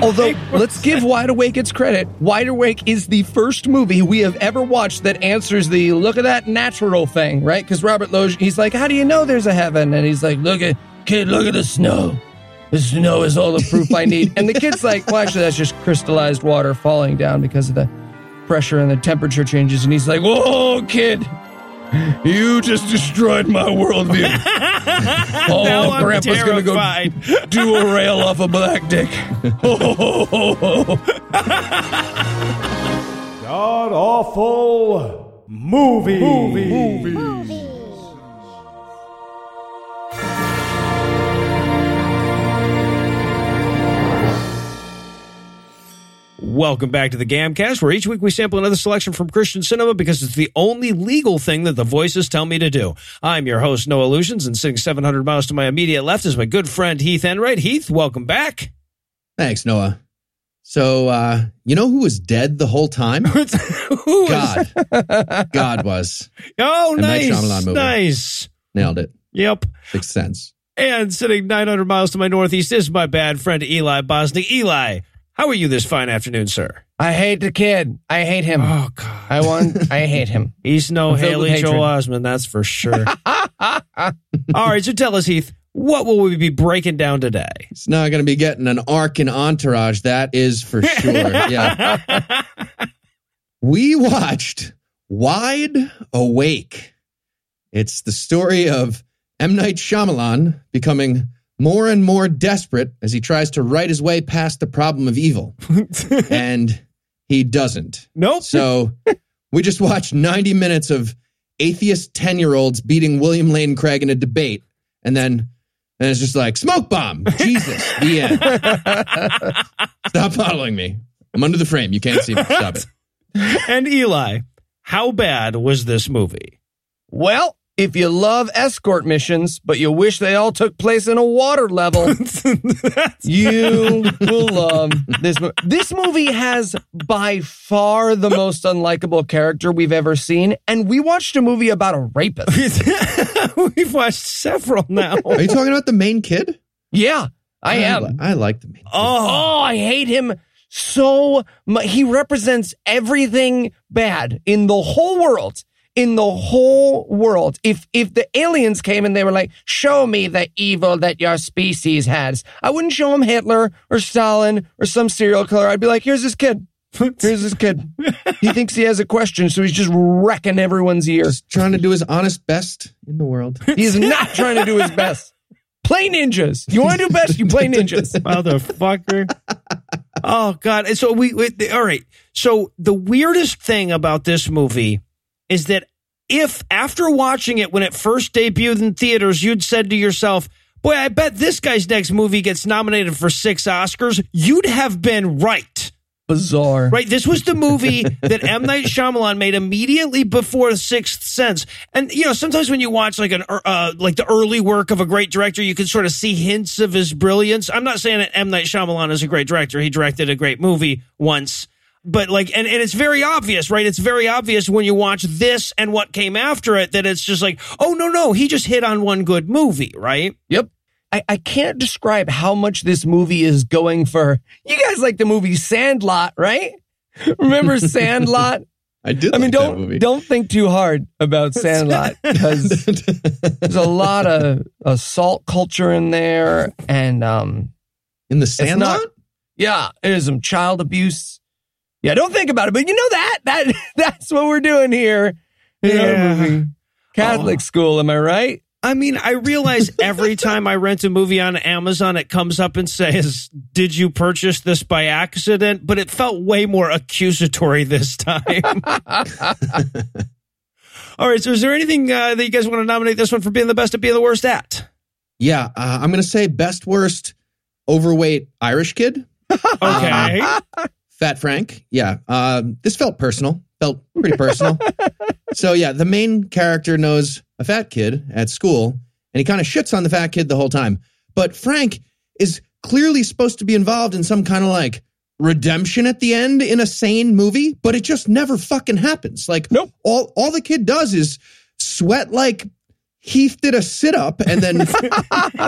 Although, let's give Wide Awake its credit. Wide Awake is the first movie we have ever watched that answers the look at that natural thing, right? Because Robert Loggia, he's like, how do you know there's a heaven? And he's like, look at, kid, look at the snow. The snow is all the proof I need. And the kid's like, well, actually, that's just crystallized water falling down because of the pressure and the temperature changes. And he's like, whoa, kid. You just destroyed my worldview. Oh, Grandpa's going to go do a rail off a black dick. Oh, ho, ho, ho. God-awful movies. Welcome back to the Gamcast, where each week we sample another selection from Christian cinema because it's the only legal thing that the voices tell me to do. I'm your host, Noah Lusions, and sitting 700 miles to my immediate left is my good friend Heath Enright. Heath, welcome back. Thanks, Noah. So, you know who was dead the whole time? Who God. God was. Oh, nice. M. Night Shyamalan movie. Nice. Nailed it. Yep. Sixth Sense. And sitting 900 miles to my northeast is my bad friend Eli Bosnick. Eli, how are you this fine afternoon, sir? I hate the kid. I hate him. Oh, God. I hate him. He's no Haley Joel Osment, that's for sure. All right, so tell us, Heath, what will we be breaking down today? It's not going to be getting an arc in Entourage, that is for sure. Yeah. We watched Wide Awake. It's the story of M. Night Shyamalan becoming more and more desperate as he tries to write his way past the problem of evil. And he doesn't. Nope. So we just watched 90 minutes of atheist 10-year-olds beating William Lane Craig in a debate. And then it's just like, smoke bomb. Jesus. The end. Stop following me. I'm under the frame. You can't see me. Stop it. And Eli, how bad was this movie? Well, if you love escort missions, but you wish they all took place in a water level, you will love this movie. This movie has by far the most unlikable character we've ever seen, and we watched a movie about a rapist. We've watched several now. Are you talking about the main kid? Yeah, I am. I like the main kid. Oh, I hate him so much. He represents everything bad in the whole world. In the whole world, if the aliens came and they were like, show me the evil that your species has, I wouldn't show them Hitler or Stalin or some serial killer. I'd be like, here's this kid. Here's this kid. He thinks he has a question, so he's just wrecking everyone's ear. Just trying to do his honest best in the world. He's not trying to do his best. Play ninjas. You want to do best, you play ninjas. Motherfucker. Oh, God. And so all right. So the weirdest thing about this movie is that if after watching it when it first debuted in theaters, you'd said to yourself, boy, I bet this guy's next movie gets nominated for 6 Oscars, you'd have been right. Bizarre. Right? This was the movie that M. Night Shyamalan made immediately before Sixth Sense. And, you know, sometimes when you watch like the early work of a great director, you can sort of see hints of his brilliance. I'm not saying that M. Night Shyamalan is a great director. He directed a great movie once. But like, and it's very obvious, right? It's very obvious when you watch this and what came after it that it's just like, oh, no, he just hit on one good movie, right? Yep. I can't describe how much this movie is going for. You guys like the movie Sandlot, right? Remember Sandlot? I did. I mean, like that movie. Don't think too hard about Sandlot because there's a lot of assault culture in there, and in the Sandlot, yeah, there's some child abuse. Yeah, don't think about it, but you know that's what we're doing here. Yeah. Catholic school, am I right? I mean, I realize every time I rent a movie on Amazon, it comes up and says, did you purchase this by accident? But it felt way more accusatory this time. All right, so is there anything that you guys want to nominate this one for being the best at being the worst at? Yeah, I'm going to say best worst overweight Irish kid. Okay. Fat Frank, yeah. This felt pretty personal. So yeah, the main character knows a fat kid at school, and he kind of shits on the fat kid the whole time. But Frank is clearly supposed to be involved in some kind of like redemption at the end in a sane movie, but it just never fucking happens. Like, nope. All the kid does is sweat like Heath did a sit-up and then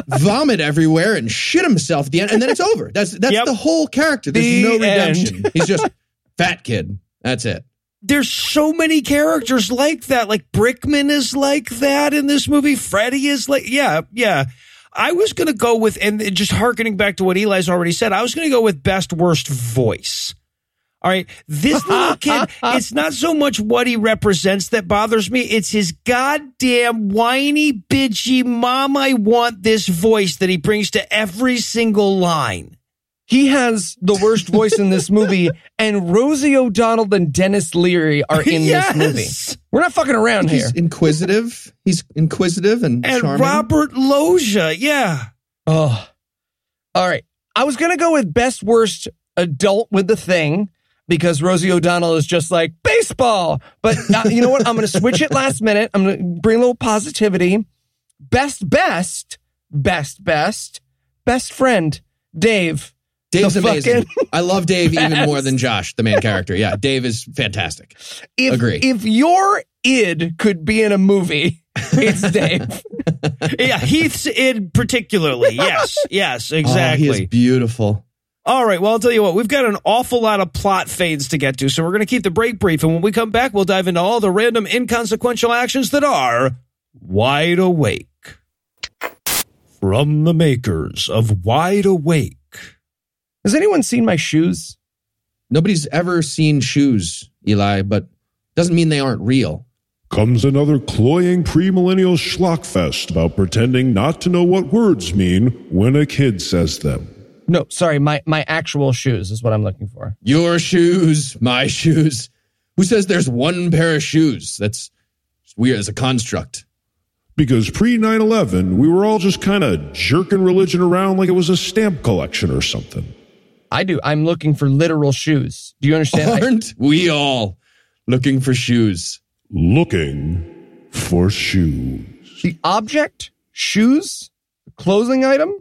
vomit everywhere and shit himself at the end, and then it's over. That's the whole character. There's no redemption. He's just fat kid. That's it. There's so many characters like that. Like Brickman is like that in this movie. Freddy is like, I was going to go with, and just hearkening back to what Eli's already said, I was going to go with best worst voice. All right. This little kid, it's not so much what he represents that bothers me. It's his goddamn whiny, bitchy, mom, I want this voice that he brings to every single line. He has the worst voice in this movie, and Rosie O'Donnell and Dennis Leary are in this movie. We're not fucking around here. He's inquisitive and charming. Robert Loggia, yeah. Oh. All right. I was going to go with best worst adult with The Thing, because Rosie O'Donnell is just like, baseball! But you know what? I'm going to switch it last minute. I'm going to bring a little positivity. Best friend, Dave. Dave's amazing. I love Dave even more than Josh, the main character. Yeah, Dave is fantastic. Agree. If your id could be in a movie, it's Dave. Yeah, Heath's id particularly. Yes, exactly. Oh, he is beautiful. All right, well, I'll tell you what. We've got an awful lot of plot fades to get to, so we're going to keep the break brief. And when we come back, we'll dive into all the random inconsequential actions that are Wide Awake. From the makers of Wide Awake. Has anyone seen my shoes? Nobody's ever seen shoes, Eli, but doesn't mean they aren't real. Comes another cloying premillennial schlockfest about pretending not to know what words mean when a kid says them. No, sorry, my actual shoes is what I'm looking for. Your shoes, my shoes. Who says there's one pair of shoes? That's weird as a construct. Because pre-9/11, we were all just kind of jerking religion around like it was a stamp collection or something. I do. I'm looking for literal shoes. Do you understand? Aren't we all looking for shoes? Looking for shoes. The object? Shoes? Clothing item?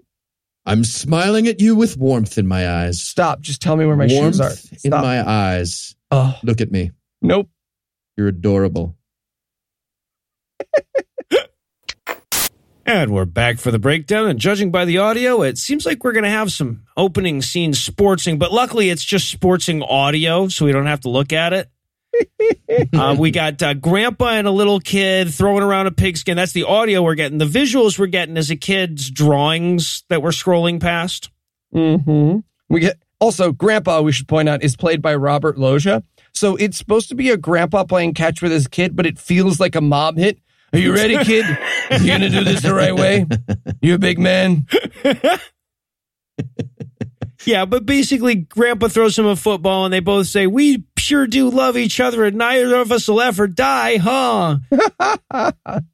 I'm smiling at you with warmth in my eyes. Stop. Just tell me where my shoes are. Stop. In my eyes. Oh. Look at me. Nope. You're adorable. And we're back for the breakdown, and judging by the audio, it seems like we're going to have some opening scene sportsing, but luckily it's just sportsing audio, so we don't have to look at it. We got Grandpa and a little kid throwing around a pigskin. That's the audio we're getting. The visuals we're getting is a kid's drawings that we're scrolling past. Mm-hmm. We get also, Grandpa, we should point out, is played by Robert Loggia, so it's supposed to be a grandpa playing catch with his kid, but it feels like a mob hit. Are you ready, kid? You gonna do this the right way? You a big man? Yeah, but basically, Grandpa throws him a football, and they both say, "We sure do love each other, and neither of us will ever die, huh?"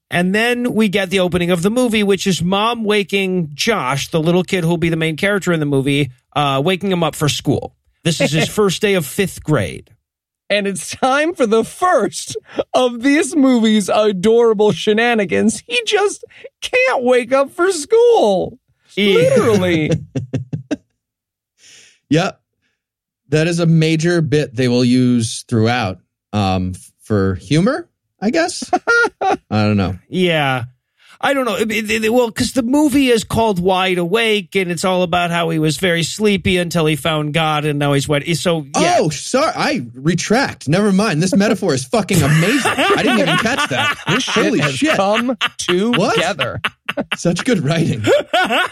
And then we get the opening of the movie, which is Mom waking Josh, the little kid who'll be the main character in the movie, waking him up for school. This is his first day of 5th grade. And it's time for the first of this movie's adorable shenanigans. He just can't wake up for school. Yeah. Literally. Yep. That is a major bit they will use throughout for humor, I guess. I don't know. Yeah. I don't know. Well, because the movie is called Wide Awake, and it's all about how he was very sleepy until he found God, and now he's wet. So, yeah. Oh, sorry. I retract. Never mind. This metaphor is fucking amazing. I didn't even catch that. This shit has come together. Such good writing.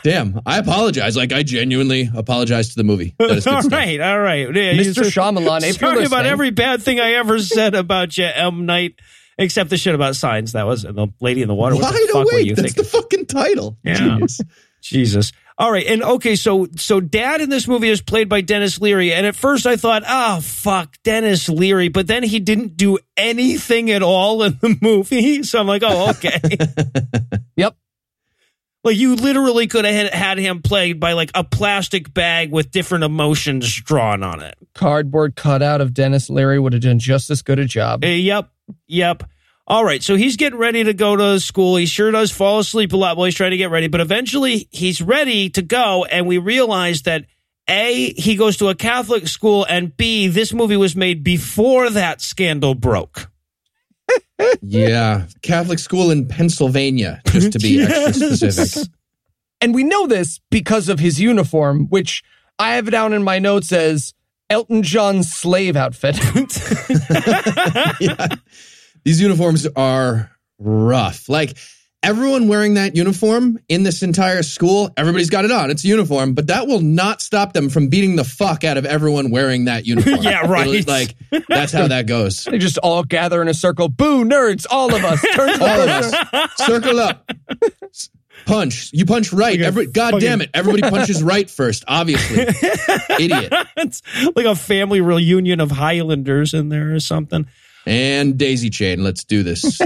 Damn. I apologize. I genuinely apologize to the movie. That is good stuff. All right. Yeah, Mr. Shyamalan. Sorry about every bad thing I ever said about you, M. Night. Except the shit about Signs. That was The Lady in the Water. What the fuck were you thinking? That's the fucking title. Yeah. Jesus. All right. And okay, so Dad in this movie is played by Dennis Leary. And at first I thought, oh, fuck, Dennis Leary. But then he didn't do anything at all in the movie. So I'm like, oh, okay. Yep. You literally could have had him played by a plastic bag with different emotions drawn on it. Cardboard cutout of Dennis Leary would have done just as good a job. Yep. All right. So he's getting ready to go to school. He sure does fall asleep a lot while he's trying to get ready. But eventually he's ready to go. And we realize that A, he goes to a Catholic school, and B, this movie was made before that scandal broke. Yeah. Catholic school in Pennsylvania, just to be extra specific. And we know this because of his uniform, which I have down in my notes as Elton John's slave outfit. Yeah. These uniforms are rough. Like, everyone wearing that uniform in this entire school, everybody's got it on. It's a uniform, but that will not stop them from beating the fuck out of everyone wearing that uniform. Yeah, right. It, like, that's how that goes. They just all gather in a circle. Boo, nerds, all of us. Turn all of us. Circle up. Punch. You punch right. Like God damn it. Everybody punches right first, obviously. Idiot. It's like a family reunion of Highlanders in there or something. And daisy chain. Let's do this.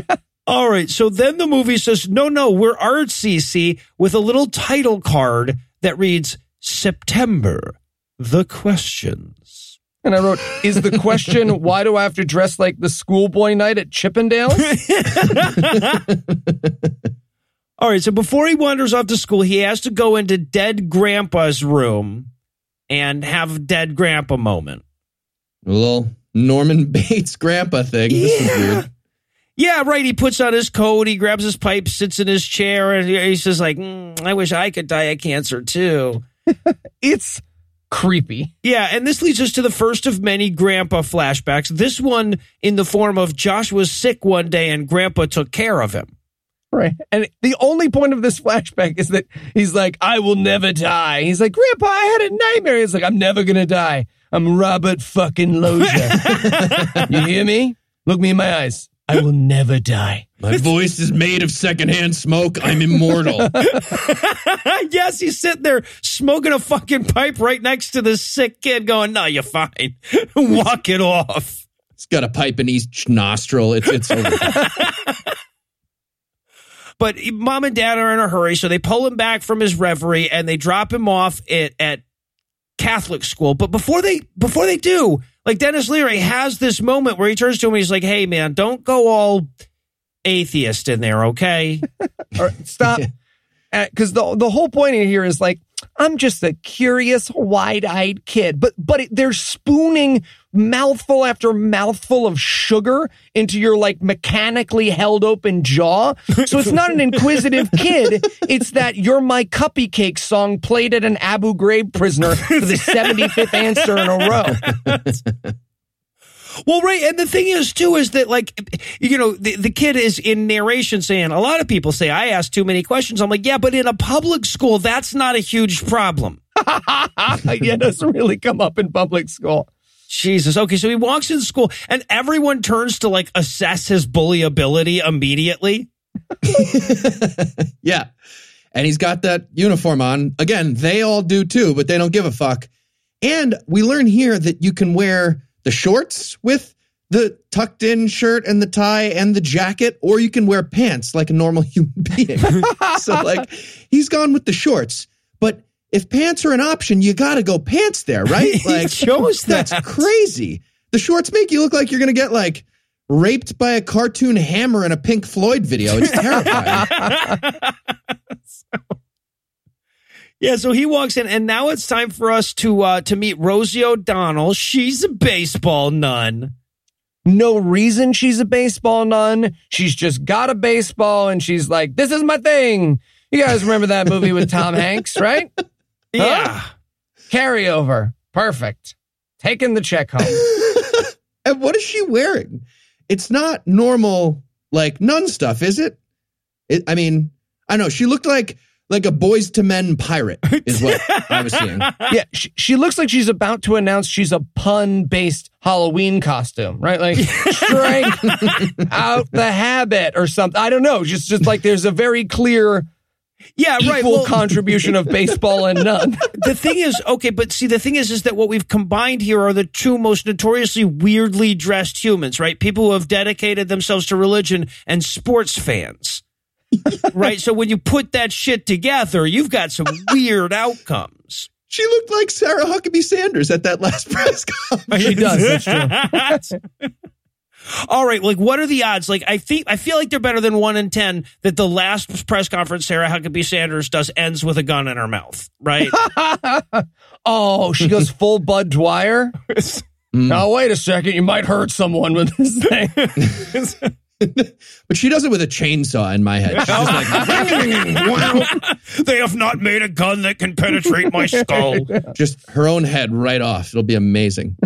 All right. So then the movie says, no, we're RCC, with a little title card that reads, September, the questions. And I wrote, is the question, why do I have to dress like the schoolboy night at Chippendale? All right. So before he wanders off to school, he has to go into dead grandpa's room and have a dead grandpa moment. A little Norman Bates grandpa thing. Yeah. This is weird. Yeah, right. He puts on his coat, he grabs his pipe, sits in his chair, and he says, like, I wish I could die of cancer, too. It's creepy. Yeah, and this leads us to the first of many grandpa flashbacks. This one in the form of Josh was sick one day and grandpa took care of him. Right. And the only point of this flashback is that he's like, I will never die. He's like, Grandpa, I had a nightmare. He's like, I'm never going to die. I'm Robert fucking Loggia. You hear me? Look me in my eyes. I will never die. My voice is made of secondhand smoke. I'm immortal. Yes, he's sitting there smoking a fucking pipe right next to this sick kid going, no, you're fine. Walk it off. He's got a pipe in each nostril. It's over. But mom and dad are in a hurry, so they pull him back from his reverie and they drop him off at Catholic school. But before they do, like, Dennis Leary has this moment where he turns to him and he's like, hey, man, don't go all atheist in there, okay? Stop. Because the whole point in here is, like, I'm just a curious, wide-eyed kid. But they're spooning mouthful after mouthful of sugar into your, like, mechanically held open jaw. So it's not an inquisitive kid. It's that You're My Cuppy Cake song played at an Abu Ghraib prisoner for the 75th answer in a row. Well, right. And the thing is, too, is that, like, you know, the kid is in narration saying, a lot of people say I ask too many questions. I'm like, yeah, but in a public school, that's not a huge problem. Yeah, it doesn't really come up in public school. Jesus. Okay, so he walks into school and everyone turns to, like, assess his bullyability immediately. Yeah. And he's got that uniform on. Again, they all do, too, but they don't give a fuck. And we learn here that you can wear the shorts with the tucked in shirt and the tie and the jacket, or you can wear pants like a normal human being. So, like, he's gone with the shorts, but if pants are an option, you got to go pants there, right? Like, that's crazy. The shorts make you look like you're going to get, like, raped by a cartoon hammer in a Pink Floyd video. It's terrifying. Yeah, so he walks in, and now it's time for us to meet Rosie O'Donnell. She's a baseball nun. No reason she's a baseball nun. She's just got a baseball, and she's like, this is my thing. You guys remember that movie with Tom Hanks, right? Yeah. Huh? Carryover. Perfect. Taking the check home. And what is she wearing? It's not normal, like, nun stuff, is it? I mean, I know. She looked like a Boys to Men pirate is what I was seeing. Yeah, she looks like she's about to announce she's a pun-based Halloween costume, right? Like, strike out the habit or something. I don't know. Just like there's a very clear, contribution of baseball and none. The thing is, okay, but see, the thing is that what we've combined here are the two most notoriously weirdly dressed humans, right? People who have dedicated themselves to religion and sports fans. Right, so when you put that shit together, you've got some weird outcomes. She looked like Sarah Huckabee Sanders at that last press conference. She does, that's true. All right, like, what are the odds? Like, I feel like they're better than 1 in 10 that the last press conference Sarah Huckabee Sanders does ends with a gun in her mouth, right? Oh, she goes full Bud Dwyer? Now, wait a second, you might hurt someone with this thing. But she does it with a chainsaw in my head. She's just like, wow, they have not made a gun that can penetrate my skull. Just her own head right off. It'll be amazing.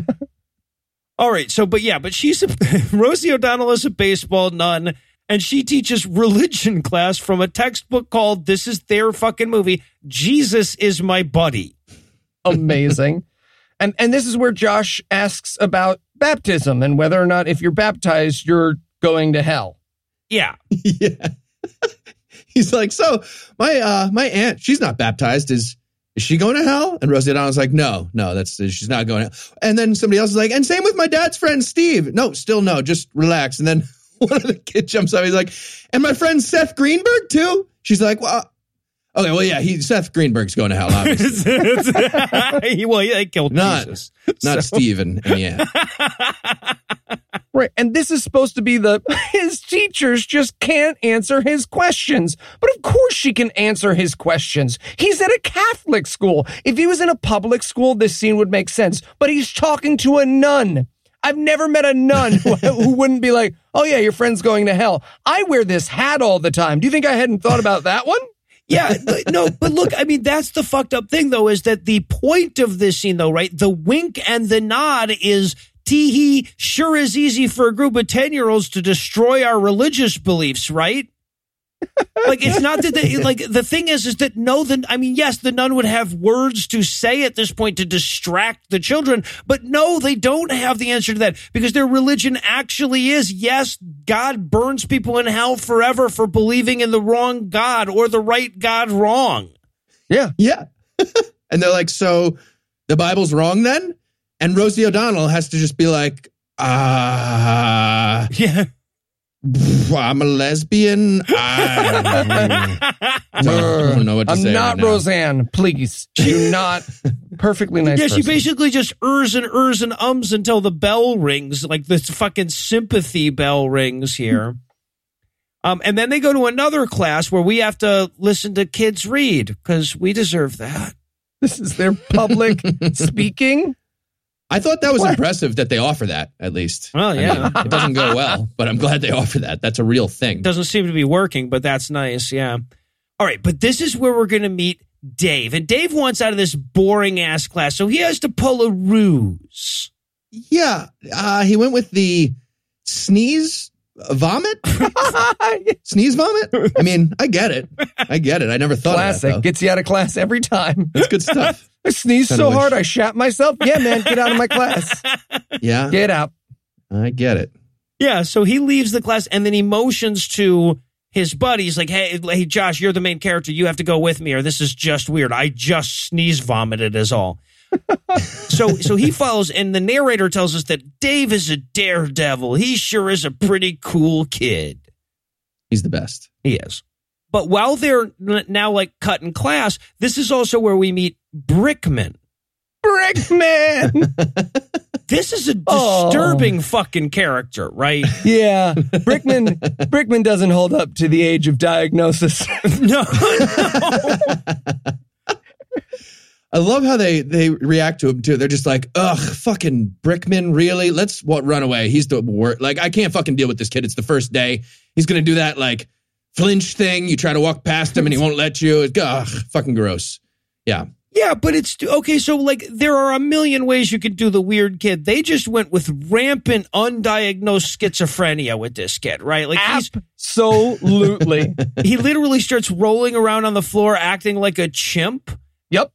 All right. So, but yeah, but she's Rosie O'Donnell is a baseball nun, and she teaches religion class from a textbook called This Is Their Fucking Movie. Jesus Is My Buddy. Amazing. And this is where Josh asks about baptism and whether or not if you're baptized, you're going to hell. Yeah. Yeah. He's like, so my aunt, she's not baptized. Is she going to hell? And Rosie O'Donnell's like, no, she's not going to hell. And then somebody else is like, and same with my dad's friend, Steve. No, still no, just relax. And then one of the kids jumps up. He's like, and my friend Seth Greenberg too? She's like, well, okay, well, yeah, Seth Greenberg's going to hell, obviously. Well, yeah, they killed Jesus. Not Stephen, yeah. Right, and this is supposed to be his teachers just can't answer his questions. But of course she can answer his questions. He's at a Catholic school. If he was in a public school, this scene would make sense. But he's talking to a nun. I've never met a nun who wouldn't be like, oh, yeah, your friend's going to hell. I wear this hat all the time. Do you think I hadn't thought about that one? Yeah, no, but look, I mean, that's the fucked up thing, though, is that the point of this scene, though, right? The wink and the nod is, tee-hee, sure is easy for a group of 10-year-olds to destroy our religious beliefs, right? Like, it's not that they, like, the thing is that yes, the nun would have words to say at this point to distract the children, but no, they don't have the answer to that because their religion actually is, yes, God burns people in hell forever for believing in the wrong God or the right God wrong. Yeah. Yeah. And they're like, so the Bible's wrong then? And Rosie O'Donnell has to just be like, yeah. I'm a lesbian. I don't know what to say. I'm not right Roseanne, please. Do not. Perfectly nice. Yeah, she person. Basically just ers and ums until the bell rings, like this fucking sympathy bell rings here. And then they go to another class where we have to listen to kids read because we deserve that. This is their public speaking. I thought that was impressive that they offer that, at least. Well, yeah. I mean, it doesn't go well, but I'm glad they offer that. That's a real thing. Doesn't seem to be working, but that's nice, yeah. All right, but this is where we're going to meet Dave. And Dave wants out of this boring-ass class, so he has to pull a ruse. Yeah, he went with the sneeze vomit? Sneeze vomit? I mean, I get it. I never thought of that, though. Gets you out of class every time. That's good stuff. I sneezed so hard I shat myself. Yeah, man, get out of my class. Yeah. Get out. I get it. Yeah, so he leaves the class and then he motions to his buddies like, hey, Josh, you're the main character. You have to go with me or this is just weird. I just sneeze vomited is all. So he follows and the narrator tells us that Dave is a daredevil. He sure is a pretty cool kid. He's the best. He is. But while they're now like cut in class, this is also where we meet Brickman. This is a disturbing fucking character, right? Yeah. Brickman doesn't hold up to the age of diagnosis. No. I love how they react to him too. They're just like, ugh, fucking Brickman, really? Let's run away. He's the worst. Like, I can't fucking deal with this kid. It's the first day. He's going to do that like flinch thing. You try to walk past him and he won't let you. It's, ugh, fucking gross. Yeah. Yeah, but it's okay. So, like, there are a million ways you could do the weird kid. They just went with rampant, undiagnosed schizophrenia with this kid, right? Like, absolutely. He literally starts rolling around on the floor, acting like a chimp. Yep.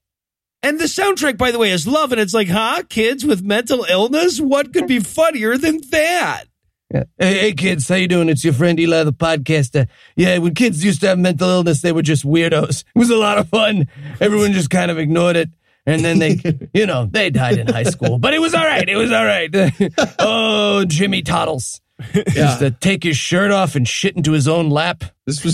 And the soundtrack, by the way, is love, and it's like, huh? Kids with mental illness? What could be funnier than that? Yeah. Hey, kids, how you doing? It's your friend Eli, the podcaster. Yeah, when kids used to have mental illness, they were just weirdos. It was a lot of fun. Everyone just kind of ignored it. And then they, they died in high school. But it was all right. It was all right. Oh, Jimmy Toddles. Yeah. Used to take his shirt off and shit into his own lap. This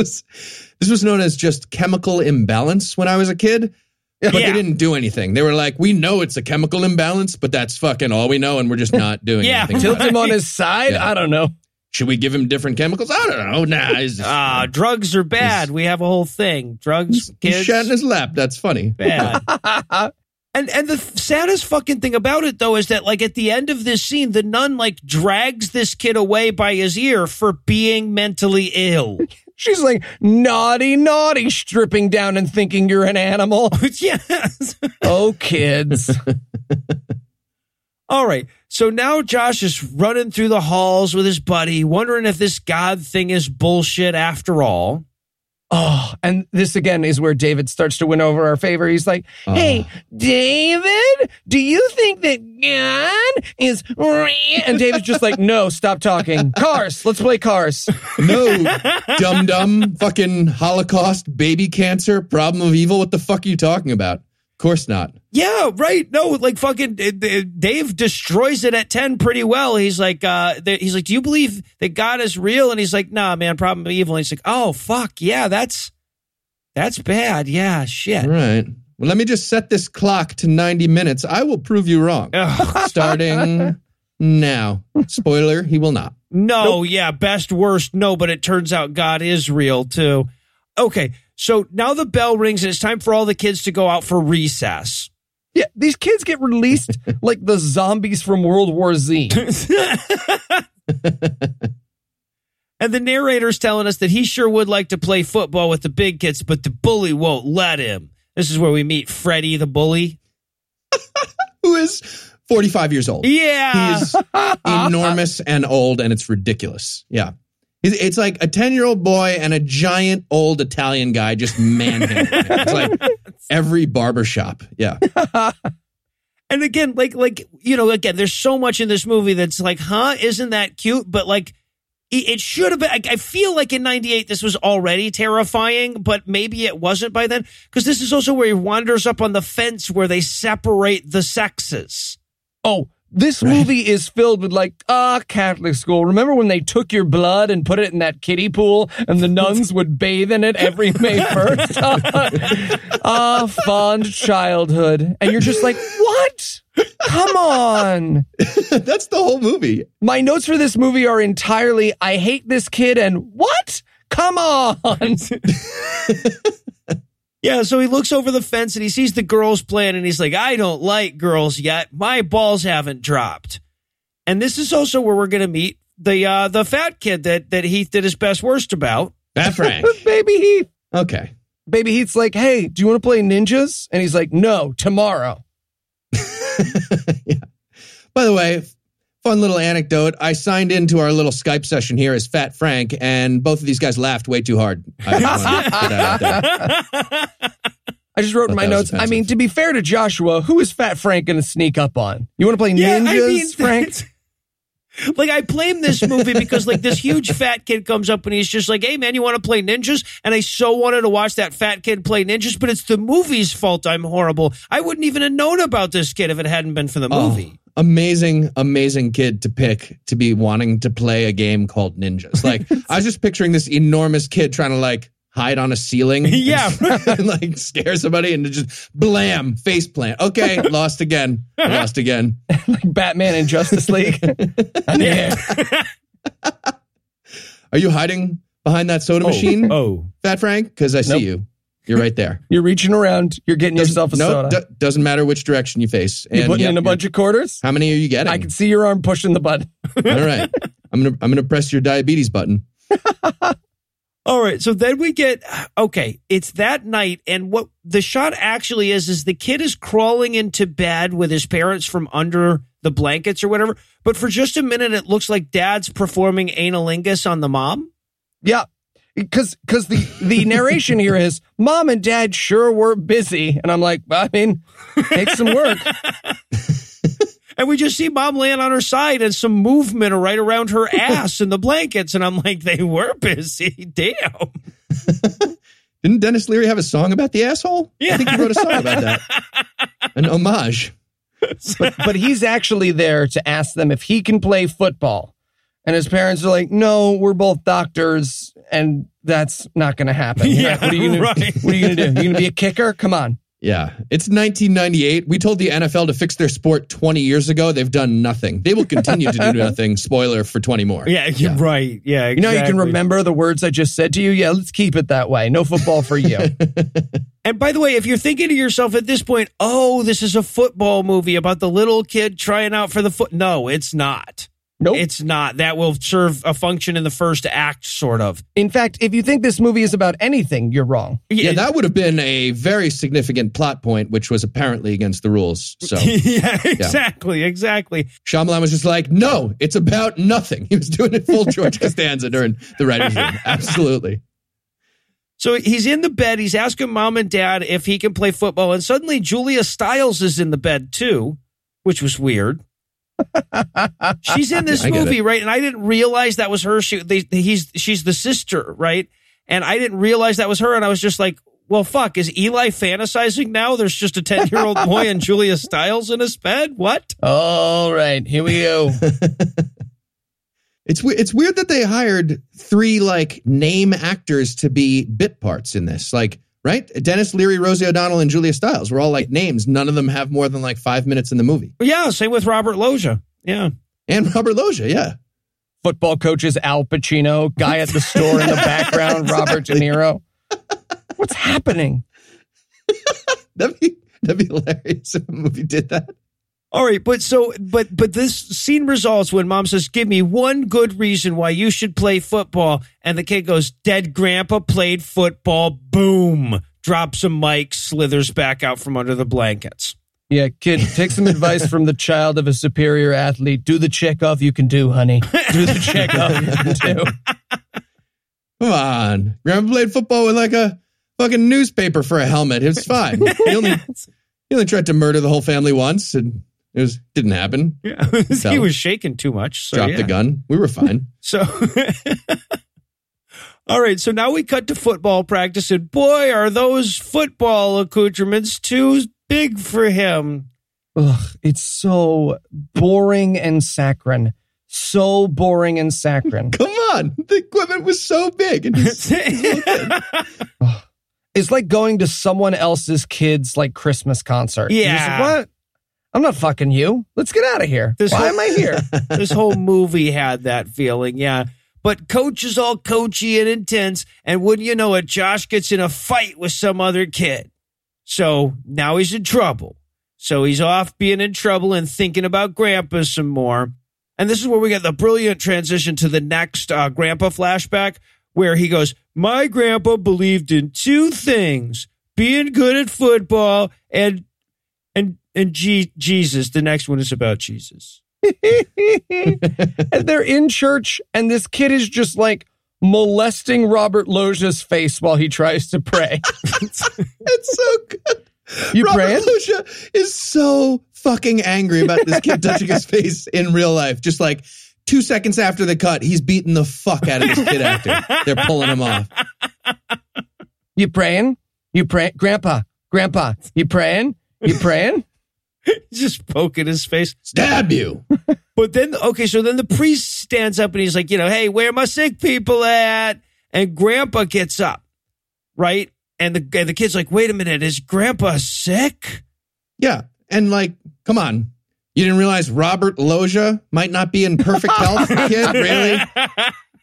was known as just chemical imbalance when I was a kid. But they didn't do anything. They were like, we know it's a chemical imbalance, but that's fucking all we know, and we're just not doing anything. Tilt him on his side? Yeah. I don't know. Should we give him different chemicals? I don't know. Drugs are bad. We have a whole thing. Drugs, kids. He shat in his lap. That's funny. Bad. And the saddest fucking thing about it, though, is that, like, at the end of this scene, the nun, like, drags this kid away by his ear for being mentally ill. She's like, naughty, naughty, stripping down and thinking you're an animal. Yes. Oh, kids. All right. So now Josh is running through the halls with his buddy, wondering if this God thing is bullshit after all. Oh, and this again is where David starts to win over our favor. He's like, hey, David, do you think that God is real? And David's just like, no, stop talking. Cars. Let's play Cars. No, dum-dum, fucking Holocaust, baby cancer, problem of evil. What the fuck are you talking about? Of course not. Yeah, right. No, like fucking Dave destroys it at 10 pretty well. He's like, do you believe that God is real? And he's like, nah, man, problem of evil. And he's like, oh, fuck. Yeah, that's bad. Yeah, shit. All right. Well, let me just set this clock to 90 minutes. I will prove you wrong. Starting now. Spoiler, he will not. No, nope. Yeah, best, worst, no. But it turns out God is real, too. Okay. So now the bell rings and it's time for all the kids to go out for recess. Yeah, these kids get released like the zombies from World War Z. And the narrator's telling us that he sure would like to play football with the big kids, but the bully won't let him. This is where we meet Freddy the bully. Who is 45 years old. Yeah. He is enormous and old, and it's ridiculous. Yeah. It's like a 10-year-old boy and a giant old Italian guy just manhandling him. It's like every barbershop. Yeah. And again, again, there's so much in this movie that's like, huh, isn't that cute? But like, it should have been. I feel like in 98, this was already terrifying, but maybe it wasn't by then. Because this is also where he wanders up on the fence where they separate the sexes. Oh, this movie is filled with like, Catholic school. Remember when they took your blood and put it in that kiddie pool and the nuns would bathe in it every May 1st? Fond childhood. And you're just like, what? Come on. That's the whole movie. My notes for this movie are entirely, I hate this kid and what? Come on. Yeah, so he looks over the fence and he sees the girls playing and he's like, I don't like girls yet. My balls haven't dropped. And this is also where we're going to meet the fat kid that Heath did his best worst about. Fat Frank. Baby Heath. Okay. Baby Heath's like, hey, do you want to play ninjas? And he's like, no, tomorrow. Yeah. By the way, fun little anecdote. I signed into our little Skype session here as Fat Frank, and both of these guys laughed way too hard. I just wrote in my notes, I mean, to be fair to Joshua, who is Fat Frank going to sneak up on? You want to play ninjas, Frank? Like, I blame this movie because, like, this huge fat kid comes up and he's just like, hey, man, you want to play ninjas? And I so wanted to watch that fat kid play ninjas, but it's the movie's fault I'm horrible. I wouldn't even have known about this kid if it hadn't been for the movie. Amazing, amazing kid to pick to be wanting to play a game called ninjas. Like, I was just picturing this enormous kid trying to, like, hide on a ceiling. Yeah. And, like, scare somebody and just blam, face plant. Okay, lost again. Like Batman and Justice League. Are you hiding behind that soda machine? Oh. Fat Frank? Because I see you. You're right there. You're reaching around. You're getting yourself a soda. Doesn't matter which direction you face. And you're putting in a bunch of quarters? How many are you getting? I can see your arm pushing the button. All right. I'm gonna press your diabetes button. All right. So then we get, okay, it's that night. And what the shot actually is the kid is crawling into bed with his parents from under the blankets or whatever. But for just a minute, it looks like dad's performing analingus on the mom. Yeah. Because the narration here is, mom and dad sure were busy. And I'm like, I mean, take some work. And we just see mom laying on her side and some movement right around her ass in the blankets. And I'm like, they were busy. Damn. Didn't Dennis Leary have a song about the asshole? Yeah. I think he wrote a song about that. An homage. But he's actually there to ask them if he can play football. And his parents are like, no, we're both doctors, and that's not going to happen. Yeah, right? What are you going to do? You're going to be a kicker? Come on. Yeah. It's 1998. We told the NFL to fix their sport 20 years ago. They've done nothing. They will continue to do nothing. Spoiler for 20 more. Yeah. Right. Yeah, exactly. You know, you can remember the words I just said to you. Yeah, let's keep it that way. No football for you. And by the way, if you're thinking to yourself at this point, oh, this is a football movie about the little kid trying out for the foot. No, it's not. Nope. It's not. That will serve a function in the first act, sort of. In fact, if you think this movie is about anything, you're wrong. Yeah, that would have been a very significant plot point, which was apparently against the rules. So yeah, exactly, yeah. Exactly. Shyamalan was just like, no, it's about nothing. He was doing it full George Costanza during the writer's room. Absolutely. So he's in the bed. He's asking mom and dad if he can play football. And suddenly Julia Stiles is in the bed, too, which was weird. She's in this movie, right? And I didn't realize that was her. She's the sister, right? And I didn't realize that was her. And I was just like, well, fuck, is Eli fantasizing now? There's just a 10-year-old boy and Julia Stiles in his bed? What? All right, here we go. It's weird that they hired three, like, name actors to be bit parts in this. Like, right? Dennis Leary, Rosie O'Donnell, and Julia Stiles were all, like, names. None of them have more than, like, 5 minutes in the movie. Yeah, same with Robert Loggia. Yeah. And Robert Loggia, yeah. Football coaches Al Pacino, guy at the store in the background, exactly. Robert De Niro. What's happening? That'd be hilarious if a movie did that. All right, but this scene resolves when mom says, give me one good reason why you should play football. And the kid goes, dead grandpa played football. Boom. Drops a mic, slithers back out from under the blankets. Yeah, kid, take some advice from the child of a superior athlete. Do the checkoff you can do, honey. Do the checkoff you can do. Come on. Grandpa played football with like a fucking newspaper for a helmet. It was fine. He only tried to murder the whole family once and... It didn't happen. Yeah. So, he was shaking too much. So dropped the gun. We were fine. So, all right. So now we cut to football practice, and boy, are those football accoutrements too big for him. Ugh, it's so boring and saccharine. So boring and saccharine. Come on. The equipment was so big. And it's like going to someone else's kid's like Christmas concert. Yeah. Like, what? I'm not fucking you. Let's get out of here. Why am I here? This whole movie had that feeling, yeah. But coach is all coachy and intense, and wouldn't you know it, Josh gets in a fight with some other kid. So now he's in trouble. So he's off being in trouble and thinking about Grandpa some more. And this is where we get the brilliant transition to the next Grandpa flashback, where he goes, my Grandpa believed in two things, being good at football and Jesus, the next one is about Jesus. And they're in church, and this kid is just like molesting Robert Loggia's face while he tries to pray. It's so good. Robert Loggia is so fucking angry about this kid touching his face in real life. Just like 2 seconds after the cut, he's beating the fuck out of this kid actor. They're pulling him off. You praying? You pray, Grandpa, you praying? You praying? Just poking his face. Stab you. But then, okay, so then the priest stands up and he's like, you know, hey, where are my sick people at? And Grandpa gets up, right? And the kid's like, wait a minute, is Grandpa sick? Yeah. And like, come on. You didn't realize Robert Loggia might not be in perfect health, kid? Really?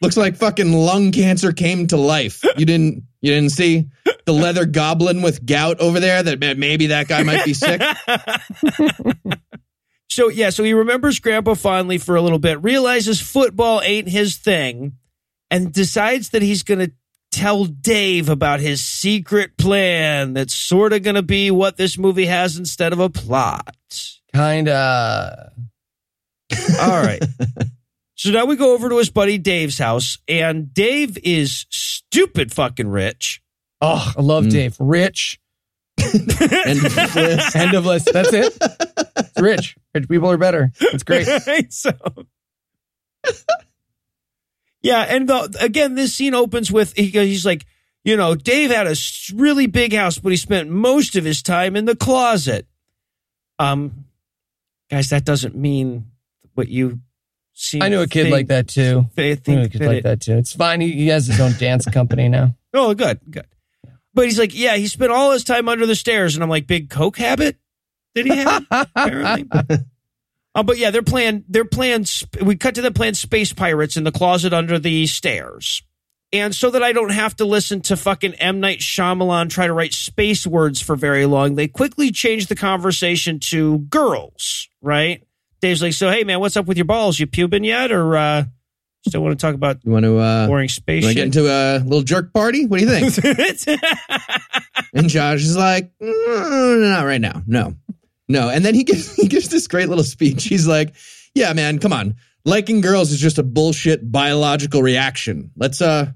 Looks like fucking lung cancer came to life. You didn't see the leather goblin with gout over there that maybe that guy might be sick. So he remembers Grandpa fondly for a little bit, realizes football ain't his thing, and decides that he's going to tell Dave about his secret plan that's sort of going to be what this movie has instead of a plot. Kinda. All right. So now we go over to his buddy Dave's house, and Dave is stupid fucking rich. Oh, I love Dave. Rich. End of list. End of list. That's it. It's rich. Rich people are better. It's great. So, yeah, and again, this scene opens with, he's like, you know, Dave had a really big house, but he spent most of his time in the closet. Guys, that doesn't mean what you... I knew a kid like that, too. It's fine. He has his own dance company now. Oh, good. But he's like, yeah, he spent all his time under the stairs. And I'm like, big coke habit that he had, apparently. But yeah, they're playing. We cut to them playing Space Pirates in the closet under the stairs. And so that I don't have to listen to fucking M. Night Shyamalan try to write space words for very long, they quickly changed the conversation to girls, right? Dave's like, so, hey, man, what's up with your balls? You pubing yet? Or still want to talk about boring space shit? You want to get into a little jerk party? What do you think? And Josh is like, not right now. No. And then he gives this great little speech. He's like, yeah, man, come on. Liking girls is just a bullshit biological reaction. Let's look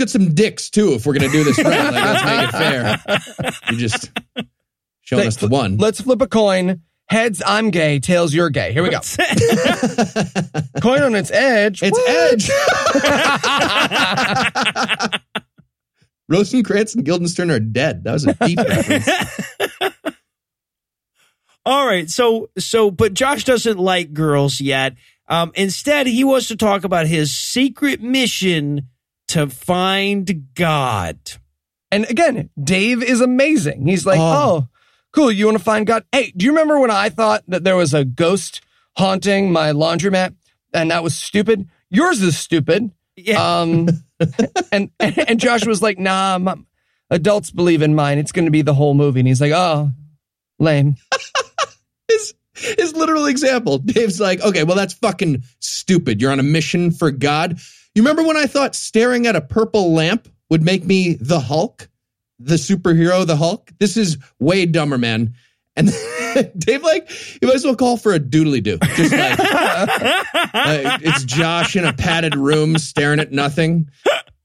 at some dicks, too, if we're going to do this right. Let's make it fair. You're just showing us the one. Let's flip a coin. Heads, I'm gay. Tails, you're gay. Here we go. Coin on its edge. Edge. Rosencrantz and Guildenstern Are Dead. That was a deep reference. All right. So, but Josh doesn't like girls yet. Instead, he wants to talk about his secret mission to find God. And again, Dave is amazing. He's like, oh, cool. You want to find God? Hey, do you remember when I thought that there was a ghost haunting my laundromat and that was stupid? Yours is stupid. Yeah. And Josh was like, nah, adults believe in mine. It's going to be the whole movie. And he's like, oh, lame. His literal example. Dave's like, okay, well, that's fucking stupid. You're on a mission for God. You remember when I thought staring at a purple lamp would make me the Hulk, the superhero, the Hulk? This is way dumber, man. And Dave, like, you might as well call for a doodly-doo. Just like, it's Josh in a padded room staring at nothing.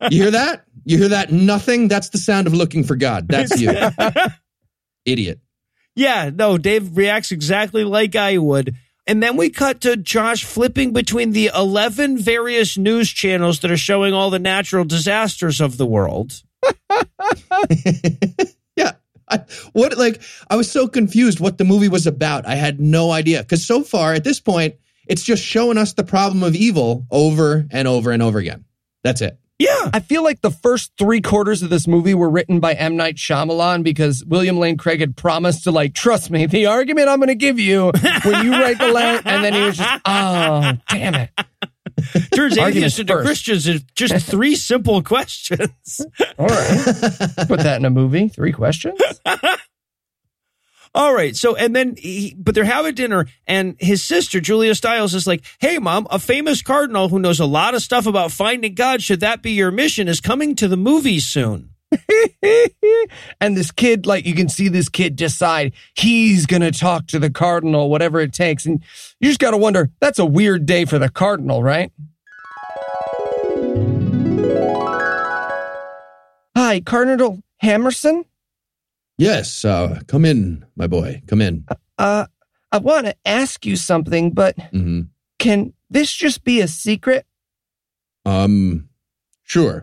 You hear that? You hear that nothing? That's the sound of looking for God. That's you. Idiot. Yeah, no, Dave reacts exactly like I would. And then we cut to Josh flipping between the 11 various news channels that are showing all the natural disasters of the world. Yeah. I was so confused what the movie was about. I had no idea. Because so far, at this point, it's just showing us the problem of evil over and over and over again. That's it. Yeah. I feel like the first 3/4 of this movie were written by M. Night Shyamalan because William Lane Craig had promised to, like, trust me, the argument I'm going to give you when you write the letter. And then he was just, oh, damn it. Turns atheists into Christians in just 3 simple questions. All right. Put that in a movie. 3 questions. All right. So, and then, but they're having dinner, and his sister, Julia Stiles, is like, hey, Mom, a famous cardinal who knows a lot of stuff about finding God, should that be your mission, is coming to the movies soon. And this kid, like, you can see this kid decide he's going to talk to the cardinal, whatever it takes. And you just got to wonder, that's a weird day for the cardinal, right? Hi, Cardinal Hammerson. Yes, come in, my boy. Come in. I want to ask you something, but can this just be a secret? Sure,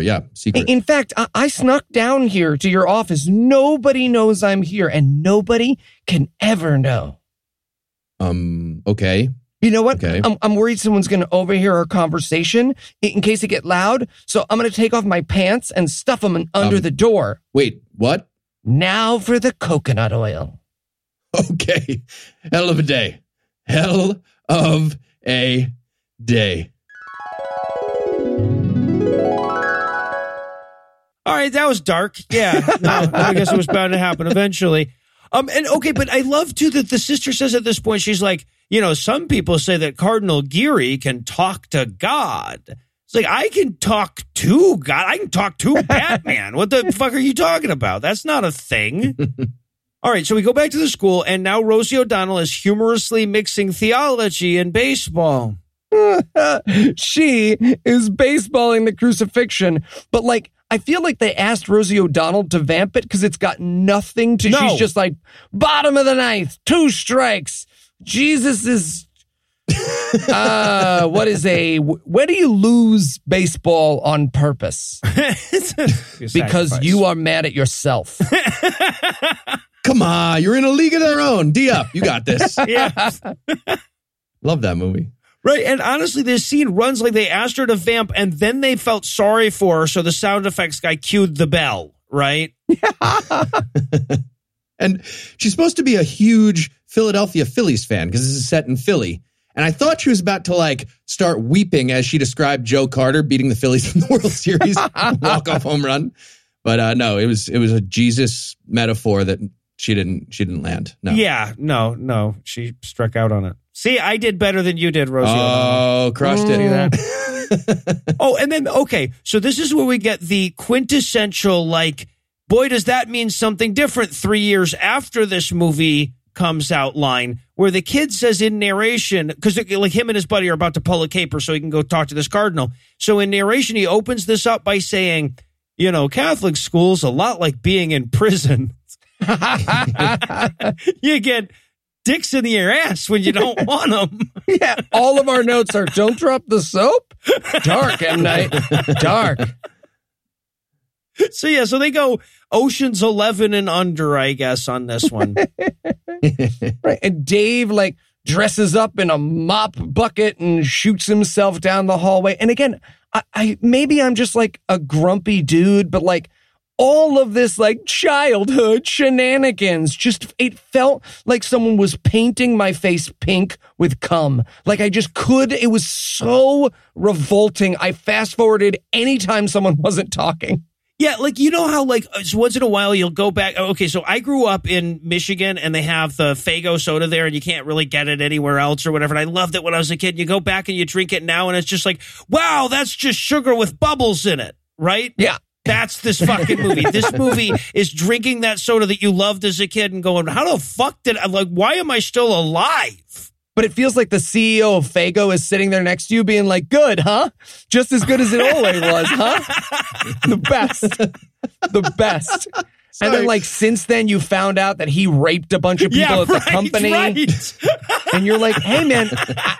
yeah, secret. In fact, I snuck down here to your office. Nobody knows I'm here, and nobody can ever know. Okay. You know what? Okay. I'm worried someone's going to overhear our conversation in case it get loud, so I'm going to take off my pants and stuff them under the door. Wait, what? Now for the coconut oil. Okay. Hell of a day. Hell of a day. All right, that was dark. Yeah. No, I guess it was bound to happen eventually. And okay, but I love, too, that the sister says at this point, she's like, you know, some people say that Cardinal Geary can talk to God. It's like, I can talk to God. I can talk to Batman. What the fuck are you talking about? That's not a thing. All right, so we go back to the school, and now Rosie O'Donnell is humorously mixing theology and baseball. She is baseballing the crucifixion, but, like, I feel like they asked Rosie O'Donnell to vamp it because it's got nothing to... No. She's just like, bottom of the ninth, 2 strikes. Jesus is... When do you lose baseball on purpose? Because you are mad at yourself. Come on, you're in a league of their own. D up, you got this. Yeah. Love that movie. Right, and honestly, this scene runs like they asked her to vamp, and then they felt sorry for her, so the sound effects guy cued the bell, right? And she's supposed to be a huge Philadelphia Phillies fan because this is set in Philly. And I thought she was about to like start weeping as she described Joe Carter beating the Phillies in the World Series walk-off home run. But no, it was a Jesus metaphor that she didn't land. No. Yeah, no. She struck out on it. See, I did better than you did, Rosie. Oh, crushed it. See that? Oh, and then, okay, so this is where we get the quintessential, like, boy, does that mean something different 3 years after this movie comes out line, where the kid says in narration, because like him and his buddy are about to pull a caper so he can go talk to this cardinal. So in narration, he opens this up by saying, you know, Catholic school's a lot like being in prison. You get dicks in your ass when you don't want them. Yeah, all of our notes are don't drop the soap. Dark, M. Night. Dark. So, yeah, so they go Ocean's 11 and under, I guess, on this one. Right, and Dave, like, dresses up in a mop bucket and shoots himself down the hallway. And again, I maybe I'm just, like, a grumpy dude, but, like, all of this, like, childhood shenanigans, just, it felt like someone was painting my face pink with cum. Like, I just could, it was so revolting. I fast-forwarded anytime someone wasn't talking. Yeah, like, you know how, like, once in a while you'll go back. Okay, so I grew up in Michigan, and they have the Faygo soda there, and you can't really get it anywhere else or whatever. And I loved it when I was a kid. You go back and you drink it now, and it's just like, wow, that's just sugar with bubbles in it, right? Yeah. That's this fucking movie. This movie is drinking that soda that you loved as a kid and going, how the fuck did I, like, why am I still alive? But it feels like the CEO of Faygo is sitting there next to you being like, good, huh? Just as good as it always was, huh? The best. The best. Sorry. And then, like, since then, you found out that he raped a bunch of people at the company. Right. And you're like, hey, man,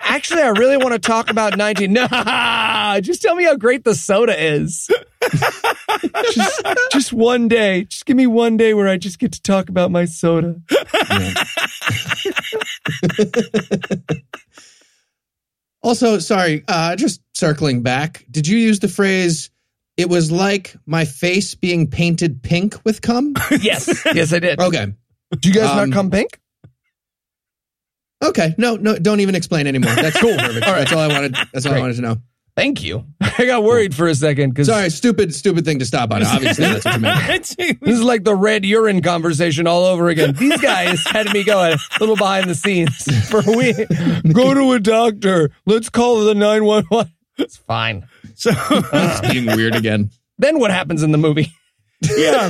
actually, I really want to talk about 19. Nah, just tell me how great the soda is. just one day. Just give me one day where I just get to talk about my soda. Yeah. Also, sorry, just circling back, did you use the phrase, it was like my face being painted pink with cum? Yes, I did. Okay. Do you guys not cum pink? Okay. No, don't even explain anymore. That's cool. Perfect. All right. That's all I wanted to know. Thank you. I got worried for a second. Sorry, stupid thing to stop on. Obviously, that's what you meant. This is like the red urine conversation all over again. These guys had me going a little behind the scenes for a week. Go to a doctor. Let's call the 911. It's fine. So it's being weird again. Then what happens in the movie? Yeah.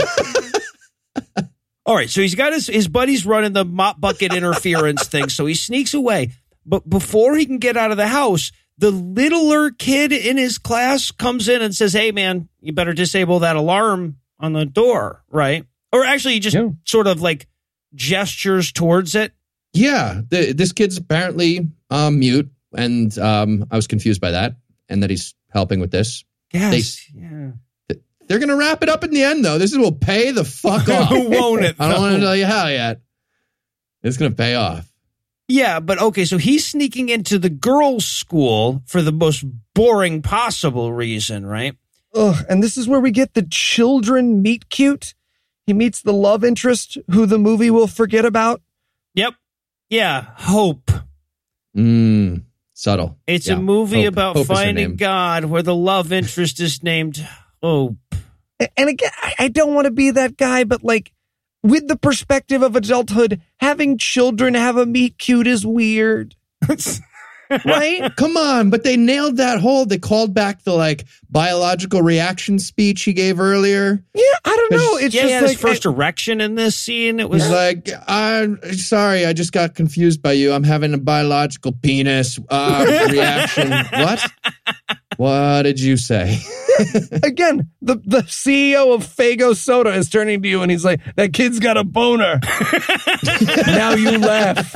All right. So he's got his buddies running the mop bucket interference thing. So he sneaks away. But before he can get out of the house, the littler kid in his class comes in and says, hey, man, you better disable that alarm on the door, right? Or actually, he just sort of like gestures towards it. Yeah. This kid's apparently mute, and I was confused by that, and that he's helping with this. Yes. They're going to wrap it up in the end, though. This will pay the fuck off. Won't it? I don't want to tell you how yet. It's going to pay off. Yeah, but okay, so he's sneaking into the girls' school for the most boring possible reason, right? Ugh, and this is where we get the children meet cute. He meets the love interest who the movie will forget about. Yep. Yeah, Hope. Subtle. It's a movie Hope. About Hope finding God where the love interest is named Hope. And again, I don't want to be that guy, but like, with the perspective of adulthood, having children have a meet cute is weird. Right? Come on. But they nailed that whole, they called back the like biological reaction speech he gave earlier. Yeah, I don't know. It's just like his first erection in this scene. It was like, I'm sorry, I just got confused by you. I'm having a biological penis reaction. What? What did you say? Again, the CEO of Faygo Soda is turning to you and he's like, that kid's got a boner. Now you laugh.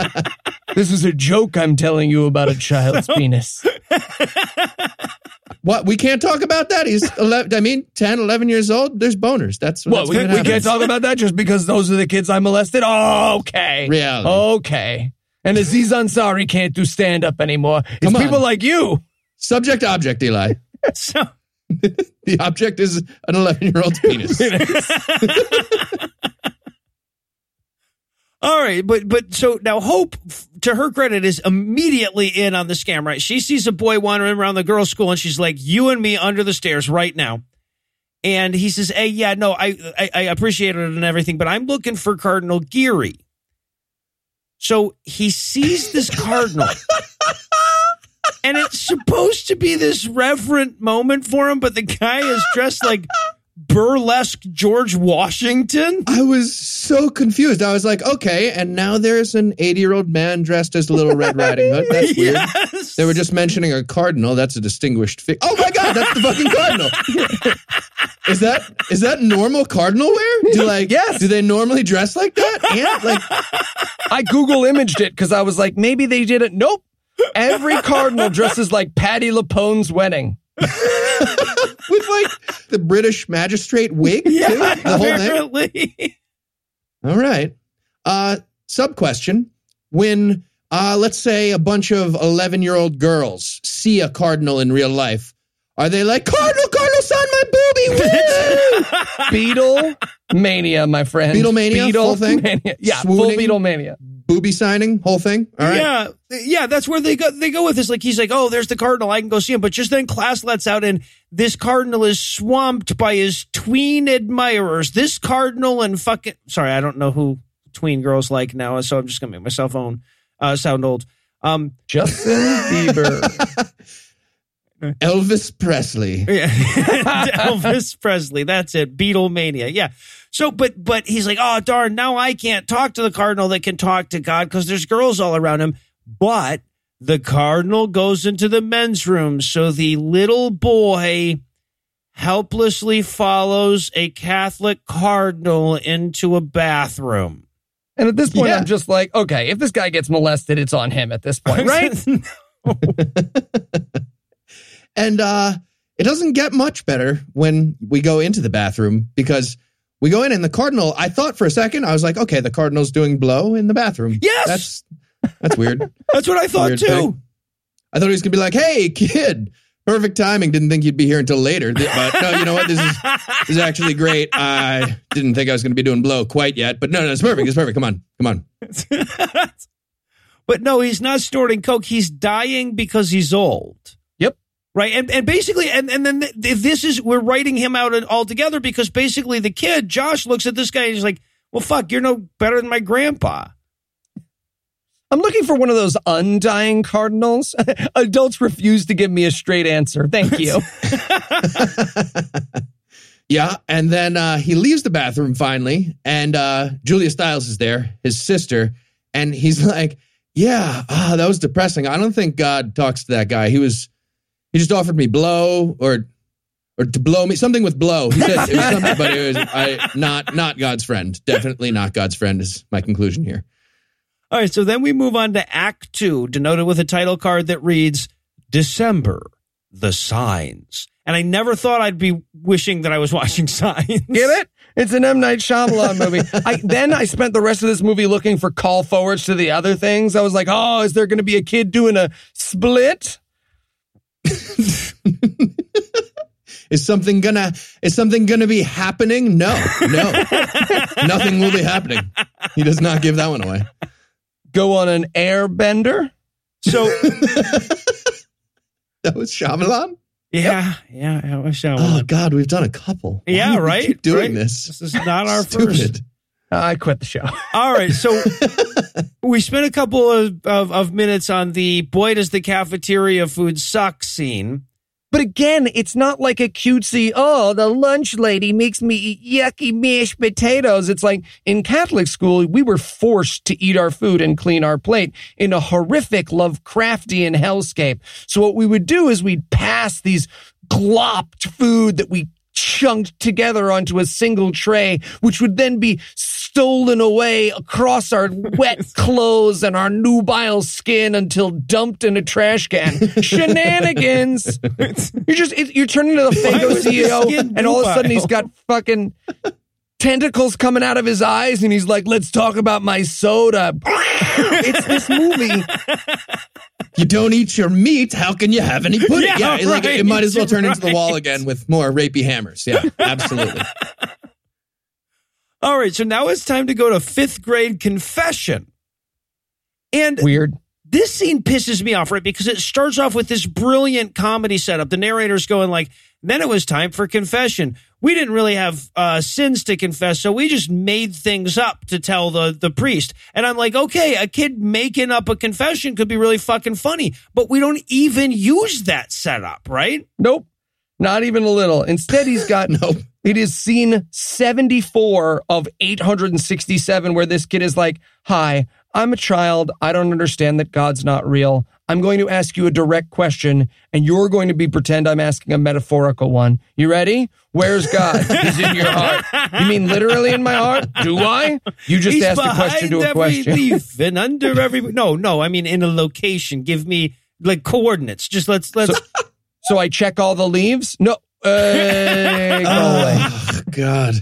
This is a joke I'm telling you about a child's penis. What? We can't talk about that? He's 10, 11 years old. There's boners. That's what we can't talk about that just because those are the kids I molested? Oh, okay. Reality. Okay. And Aziz Ansari can't do stand-up anymore. It's people like you. Subject object, Eli. So the object is an 11-year-old's penis. All right, but so now Hope to her credit, is immediately in on the scam, right? She sees a boy wandering around the girls' school, and she's like, you and me under the stairs right now. And he says, hey, yeah, no, I appreciate it and everything, but I'm looking for Cardinal Geary. So he sees this cardinal, and it's supposed to be this reverent moment for him, but the guy is dressed like burlesque George Washington. I was so confused. I was like, okay, and now there's an 80-year-old man dressed as Little Red Riding Hood. That's weird. Yes. They were just mentioning a cardinal. That's a distinguished figure. Oh, my God, that's the fucking cardinal. Is that normal cardinal wear? Do they normally dress like that? And, I Google imaged it because I was like, maybe they didn't. Nope. Every cardinal dresses like Patty LuPone's wedding. With the British magistrate wig, too. The whole thing. All right. Sub question. When, let's say, a bunch of 11-year-old girls see a cardinal in real life, are they like, Cardinal, sign my booby? Beetle mania, my friend. Beetle whole thing? Mania. Yeah, swooning, full beetle mania. Booby signing, whole thing? All right. Yeah, that's where they go with this. Like, he's like, oh, there's the cardinal. I can go see him. But just then class lets out, and this cardinal is swamped by his tween admirers. This cardinal and fucking... Sorry, I don't know who tween girls like now, so I'm just going to make myself sound old. Justin Bieber. Elvis Presley. Yeah. Elvis Presley. That's it. Beatlemania. Yeah. So, but he's like, oh, darn, now I can't talk to the cardinal that can talk to God because there's girls all around him. But the cardinal goes into the men's room. So the little boy helplessly follows a Catholic cardinal into a bathroom. And at this point, I'm just like, okay, if this guy gets molested, it's on him at this point, right? And it doesn't get much better when we go into the bathroom because we go in and the cardinal, I thought for a second, I was like, okay, the cardinal's doing blow in the bathroom. Yes! That's weird. That's what I thought too. Thing. I thought he was going to be like, hey, kid, perfect timing. Didn't think you'd be here until later. But no, you know what? This is actually great. I didn't think I was going to be doing blow quite yet. But no, it's perfect. It's perfect. Come on. But no, he's not snorting coke. He's dying because he's old. Right. And basically, and then this is, we're writing him out altogether because basically the kid, Josh, looks at this guy and he's like, well, fuck, you're no better than my grandpa. I'm looking for one of those undying cardinals. Adults refuse to give me a straight answer. Thank you. Yeah. And then he leaves the bathroom finally. And Julia Stiles is there, his sister. And he's like, yeah, that was depressing. I don't think God talks to that guy. He just offered me blow or to blow me, something with blow. He said it was something, but it was not God's friend. Definitely not God's friend is my conclusion here. All right, so then we move on to Act 2, denoted with a title card that reads, December, the Signs. And I never thought I'd be wishing that I was watching Signs. Get it? It's an M. Night Shyamalan movie. I spent the rest of this movie looking for call forwards to the other things. I was like, oh, is there going to be a kid doing a split? Is something gonna be happening? No, nothing will be happening. He does not give that one away. Go on an airbender. So that was Shyamalan. Yeah, it was Shyamalan. Oh God, we've done a couple. Yeah, right. Keep doing this. This is not our first. I quit the show. All right, so we spent a couple of minutes on the boy does the cafeteria food suck scene. But again, it's not like a cutesy, oh, the lunch lady makes me eat yucky mashed potatoes. It's like in Catholic school, we were forced to eat our food and clean our plate in a horrific Lovecraftian hellscape. So what we would do is we'd pass these glopped food that we chunked together onto a single tray, which would then be stolen away across our wet clothes and our nubile skin until dumped in a trash can. Shenanigans! You're turning into the Faygo CEO, and all of a sudden he's got fucking tentacles coming out of his eyes, and he's like, "Let's talk about my soda." It's this movie. You don't eat your meat. How can you have any pudding? Yeah, right. It might as well turn into the wall again with more rapey hammers. Yeah, absolutely. All right, so now it's time to go to fifth grade confession. And weird. This scene pisses me off, right? Because it starts off with this brilliant comedy setup. The narrator's going like, then it was time for confession. We didn't really have sins to confess, so we just made things up to tell the priest. And I'm like, okay, a kid making up a confession could be really fucking funny, but we don't even use that setup, right? Nope. Not even a little. Instead, he's got nope. It is scene 74 of 867 where this kid is like, hi, I'm a child. I don't understand that God's not real. I'm going to ask you a direct question, and you're going to pretend I'm asking a metaphorical one. You ready? Where's God? He's in your heart. You mean literally in my heart? Do I? You just He's asked a question to a question. Leaf and under every no. I mean in a location. Give me like coordinates. Just let's. So I check all the leaves. No. Go away. Oh, God.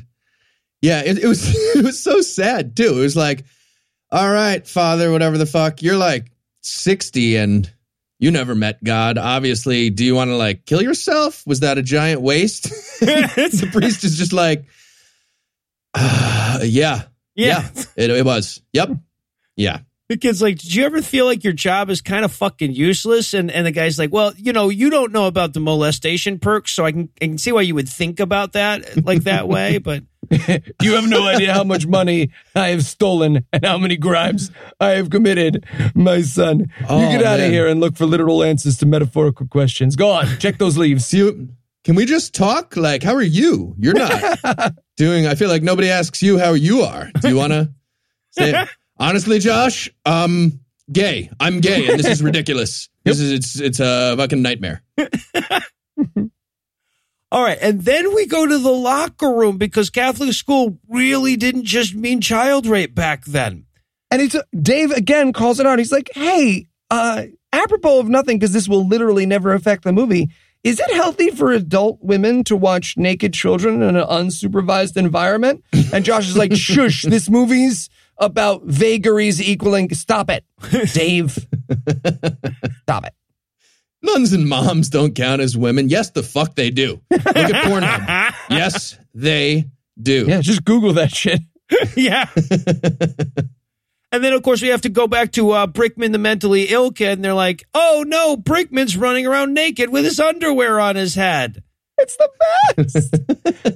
Yeah, it was so sad too. It was like, all right, Father, whatever the fuck. You're like 60 and you never met God. Obviously, do you want to like kill yourself? Was that a giant waste? The priest is just like, yeah. It was. Yep. Yeah. The kid's like, did you ever feel like your job is kind of fucking useless? And the guy's like, well, you know, you don't know about the molestation perks, so I can see why you would think about that like that way. But you have no idea how much money I have stolen and how many crimes I have committed, my son. Oh, you get out of here and look for literal answers to metaphorical questions. Go on, check those leaves. Can we just talk? Like, how are you? You're not doing, I feel like nobody asks you how you are. Do you want to say it? Honestly, Josh, gay. I'm gay, and this is ridiculous. This is it's a fucking nightmare. All right, and then we go to the locker room because Catholic school really didn't just mean child rape back then. And it's Dave again calls it out. He's like, "Hey, apropos of nothing, because this will literally never affect the movie. Is it healthy for adult women to watch naked children in an unsupervised environment?" And Josh is like, "Shush, this movie's about vagaries equaling." Stop it, Dave. Stop it. Nuns and moms don't count as women. Yes, the fuck they do. Look at Pornhub. Yes, they do. Yeah, just Google that shit. Yeah. And then, of course, we have to go back to Brickman, the mentally ill kid, and they're like, oh, no, Brickman's running around naked with his underwear on his head. It's the best.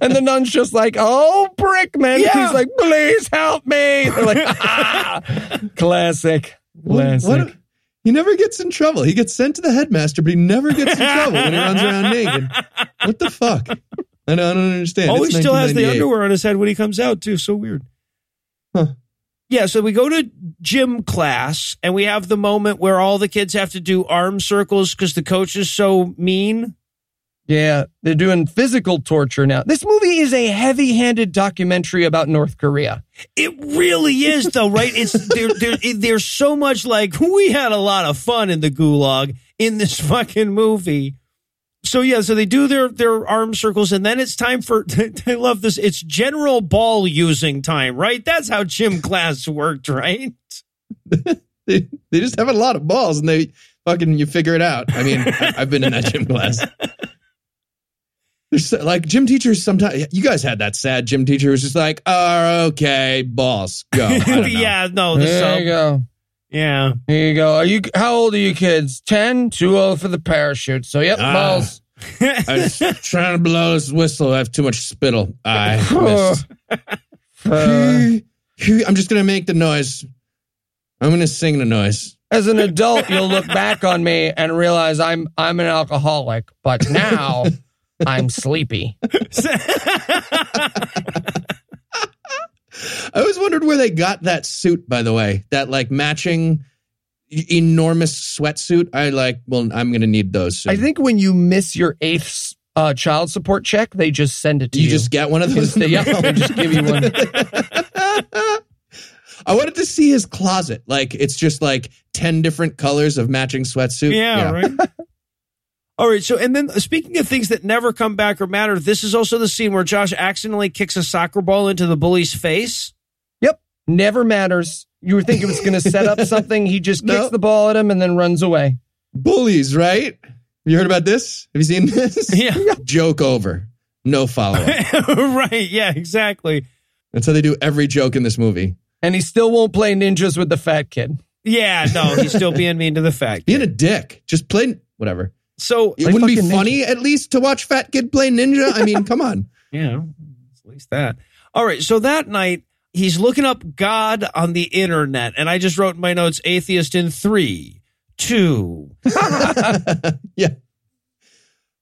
And the nun's just like, oh, Brickman. Yeah. He's like, please help me. They're like, ah. Classic. What? He never gets in trouble. He gets sent to the headmaster, but he never gets in trouble when he runs around naked. What the fuck? I don't understand. Oh, he still has the underwear on his head when he comes out, too. So weird. Huh. Yeah, so we go to gym class, and we have the moment where all the kids have to do arm circles because the coach is so mean. Yeah, they're doing physical torture now. This movie is a heavy-handed documentary about North Korea. It really is, though, right? It's there's so much like, we had a lot of fun in the gulag in this fucking movie. So, yeah, so they do their arm circles, and then it's time for, I love this, it's general ball using time, right? That's how gym class worked, right? They just have a lot of balls, and they fucking, you figure it out. I mean, I've been in that gym class. So, like, gym teachers sometimes, you guys had that sad gym teacher who's just like, oh, okay, balls, go. Yeah, no, the there you go. Yeah. Here you go. How old are you kids? 10? Too old for the parachute. So, yep, balls. I was trying to blow this whistle. I have too much spittle. I missed. I'm just going to make the noise. I'm going to sing the noise. As an adult, you'll look back on me and realize I'm an alcoholic. But now I'm sleepy. I always wondered where they got that suit, by the way, that like matching enormous sweatsuit. I'm going to need those soon. I think when you miss your 8th child support check, they just send it to you. You just get one of those? Yeah, they just give you one. I wanted to see his closet. Like, it's just like 10 different colors of matching sweatsuit. Yeah. Right. All right, so, and then speaking of things that never come back or matter, this is also the scene where Josh accidentally kicks a soccer ball into the bully's face. Yep, never matters. You were thinking it was going to set up something. He just kicks the ball at him and then runs away. Bullies, right? You heard about this? Have you seen this? Yeah. Joke over. No follow-up. Right, yeah, exactly. That's how they do every joke in this movie. And he still won't play ninjas with the fat kid. Yeah, no, he's still being mean to the fat kid. Being a dick. Just plain whatever. So it wouldn't be funny ninja. At least to watch fat kid play ninja? I mean, come on. Yeah, at least that. All right, so that night, he's looking up God on the internet, and I just wrote in my notes, atheist in 3, 2. Yeah.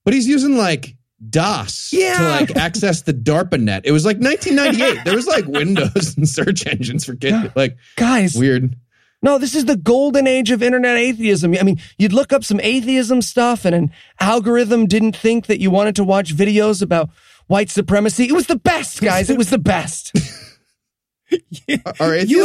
But he's using, like, DOS to, like, access the DARPA net. It was, like, 1998. There was, like, Windows and search engines for kids. Like, guys. Weird. No, this is the golden age of internet atheism. I mean, you'd look up some atheism stuff, and an algorithm didn't think that you wanted to watch videos about white supremacy. It was the best, guys. It was the best. You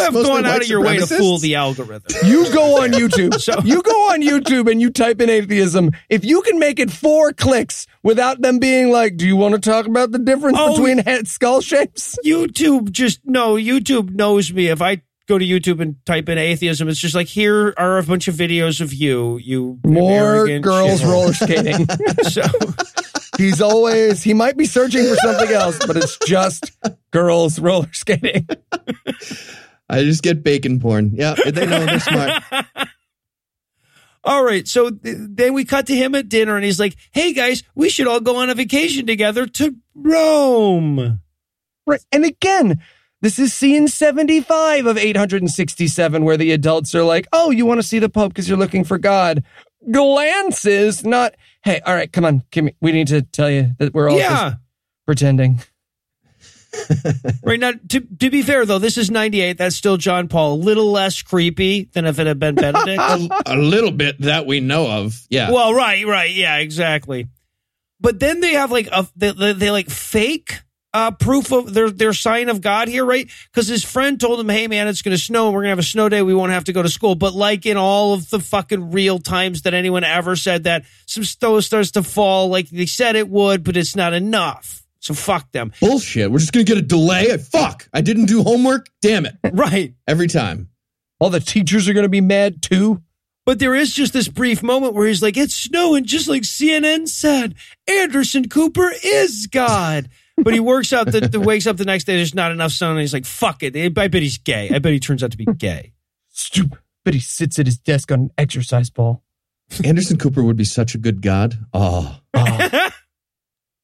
have gone out of your way to fool the algorithm. You go on YouTube. You go on YouTube and you type in atheism. If you can make it 4 clicks without them being like, do you want to talk about the difference between head skull shapes? YouTube knows me. If I go to YouTube and type in atheism, it's just like, here are a bunch of videos of you more girls roller skating. So he's always, he might be searching for something else, but it's just girls roller skating. I just get bacon porn. Yeah, they know they're smart. All right, so then we cut to him at dinner, and he's like, hey, guys, we should all go on a vacation together to Rome. Right, and again, this is scene 75 of 867, where the adults are like, oh, you want to see the Pope because you're looking for God. Glances, not... Hey, all right, come on. We need to tell you that we're all just pretending. Right now, to be fair, though, this is 98. That's still John Paul. A little less creepy than if it had been Benedict. A little bit that we know of. Yeah. Well, right. Yeah, exactly. But then they have like they fake proof of their sign of God here, right? Because his friend told him, hey, man, it's going to snow. We're going to have a snow day. We won't have to go to school. But like in all of the fucking real times that anyone ever said that, some snow starts to fall like they said it would, but it's not enough. So fuck them. Bullshit. We're just going to get a delay. Fuck. I didn't do homework. Damn it. Right. Every time. All the teachers are going to be mad too. But there is just this brief moment where he's like, it's snowing, just like CNN said. Anderson Cooper is God. But he wakes up the next day, there's not enough sun, and he's like, fuck it. I bet he's gay. I bet he turns out to be gay. Stupid. But he sits at his desk on an exercise ball. Anderson Cooper would be such a good god. Oh. I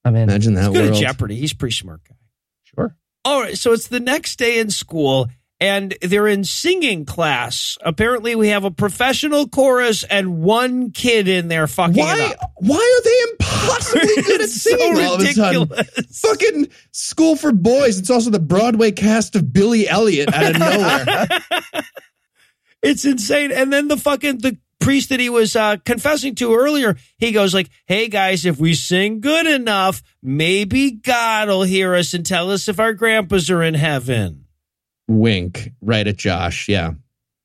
mean, imagine that world. He's good at Jeopardy. He's a pretty smart guy. Sure. All right, so it's the next day in school, and they're in singing class. Apparently, we have a professional chorus and one kid in there fucking it up. Why are they impossibly good at singing? So ridiculous. Fucking School for Boys. It's also the Broadway cast of Billy Elliot out of nowhere. It's insane. And then the priest that he was confessing to earlier, he goes like, hey, guys, if we sing good enough, maybe God will hear us and tell us if our grandpas are in heaven. Wink right at Josh. Yeah.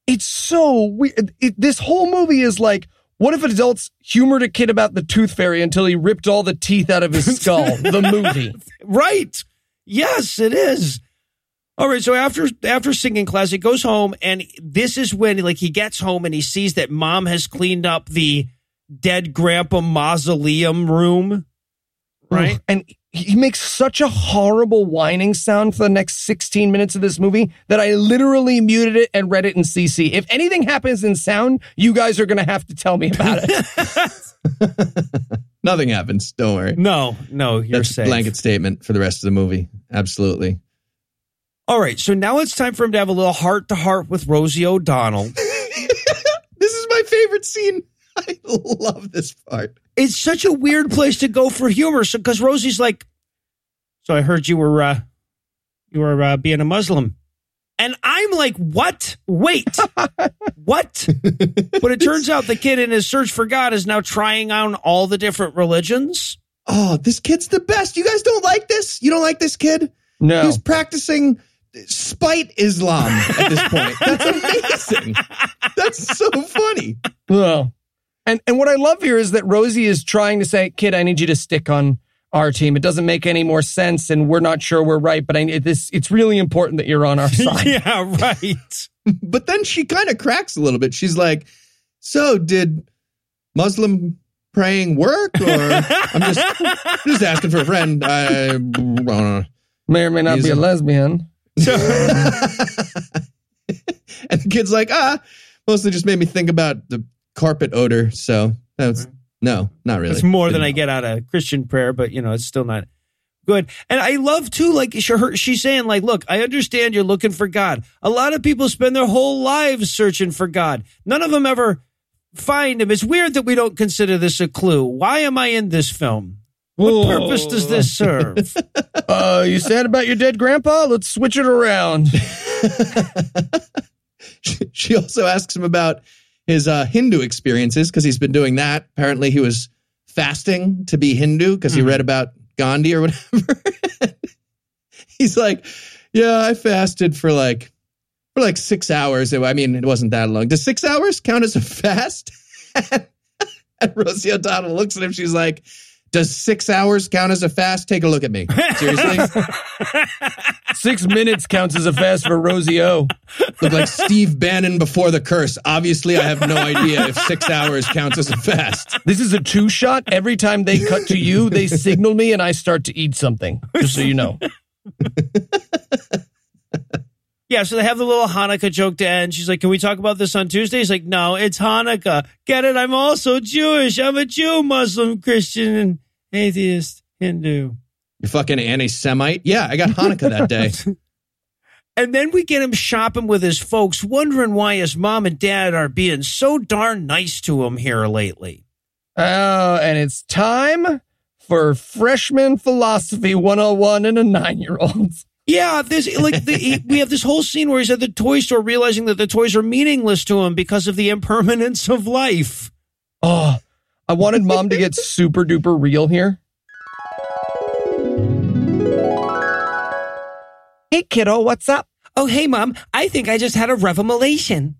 It's so weird. This whole movie is like, what if adults humored a kid about the tooth fairy until he ripped all the teeth out of his skull? The movie. Right. Yes, it is. All right. So after singing class, he goes home, and this is when like he gets home and he sees that mom has cleaned up the dead grandpa mausoleum room. Right. And he makes such a horrible whining sound for the next 16 minutes of this movie that I literally muted it and read it in CC. If anything happens in sound, you guys are going to have to tell me about it. Nothing happens. Don't worry. No, you're safe. That's a blanket statement for the rest of the movie. Absolutely. All right. So now it's time for him to have a little heart to heart with Rosie O'Donnell. This is my favorite scene. I love this part. It's such a weird place to go for humor. So, because Rosie's like, so I heard you were being a Muslim, and I'm like, what? Wait, what? But it turns out the kid in his search for God is now trying on all the different religions. Oh, this kid's the best. You guys don't like this? You don't like this kid? No, he's practicing spite Islam at this point. That's amazing. That's so funny. Well. And what I love here is that Rosie is trying to say, kid, I need you to stick on our team. It doesn't make any more sense, and we're not sure we're right, but it's really important that you're on our side. Yeah, right. But then she kind of cracks a little bit. She's like, so did Muslim praying work? Or I'm just asking for a friend. I may or may not be a lesbian. And the kid's like, mostly just made me think about the carpet odor. So that's no, not really. It's more than I get out of Christian prayer, but you know, it's still not good. And I love too, like she's saying, like, look, I understand you're looking for God. A lot of people spend their whole lives searching for God. None of them ever find him. It's weird that we don't consider this a clue. Why am I in this film? What purpose does this serve? You sad about your dead grandpa? Let's switch it around. She also asks him about his Hindu experiences, because he's been doing that. Apparently he was fasting to be Hindu because he read about Gandhi or whatever. He's like, yeah, I fasted for 6 hours. I mean, it wasn't that long. Does 6 hours count as a fast? And Rosie O'Donnell looks at him. She's like, does 6 hours count as a fast? Take a look at me. Seriously? 6 minutes counts as a fast for Rosie O. Look like Steve Bannon before the curse. Obviously, I have no idea if 6 hours counts as a fast. This is a two-shot. Every time they cut to you, they signal me and I start to eat something. Just so you know. Yeah, so they have the little Hanukkah joke to end. She's like, can we talk about this on Tuesday? He's like, no, it's Hanukkah. Get it? I'm also Jewish. I'm a Jew, Muslim, Christian, and atheist, Hindu. You fucking anti-Semite? Yeah, I got Hanukkah that day. And then we get him shopping with his folks, wondering why his mom and dad are being so darn nice to him here lately. Oh, and it's time for Freshman Philosophy 101 and a 9-year-old. Yeah, we have this whole scene where he's at the toy store realizing that the toys are meaningless to him because of the impermanence of life. Oh, I wanted mom to get super duper real here. Hey, kiddo, what's up? Oh, hey, mom. I think I just had a revelation.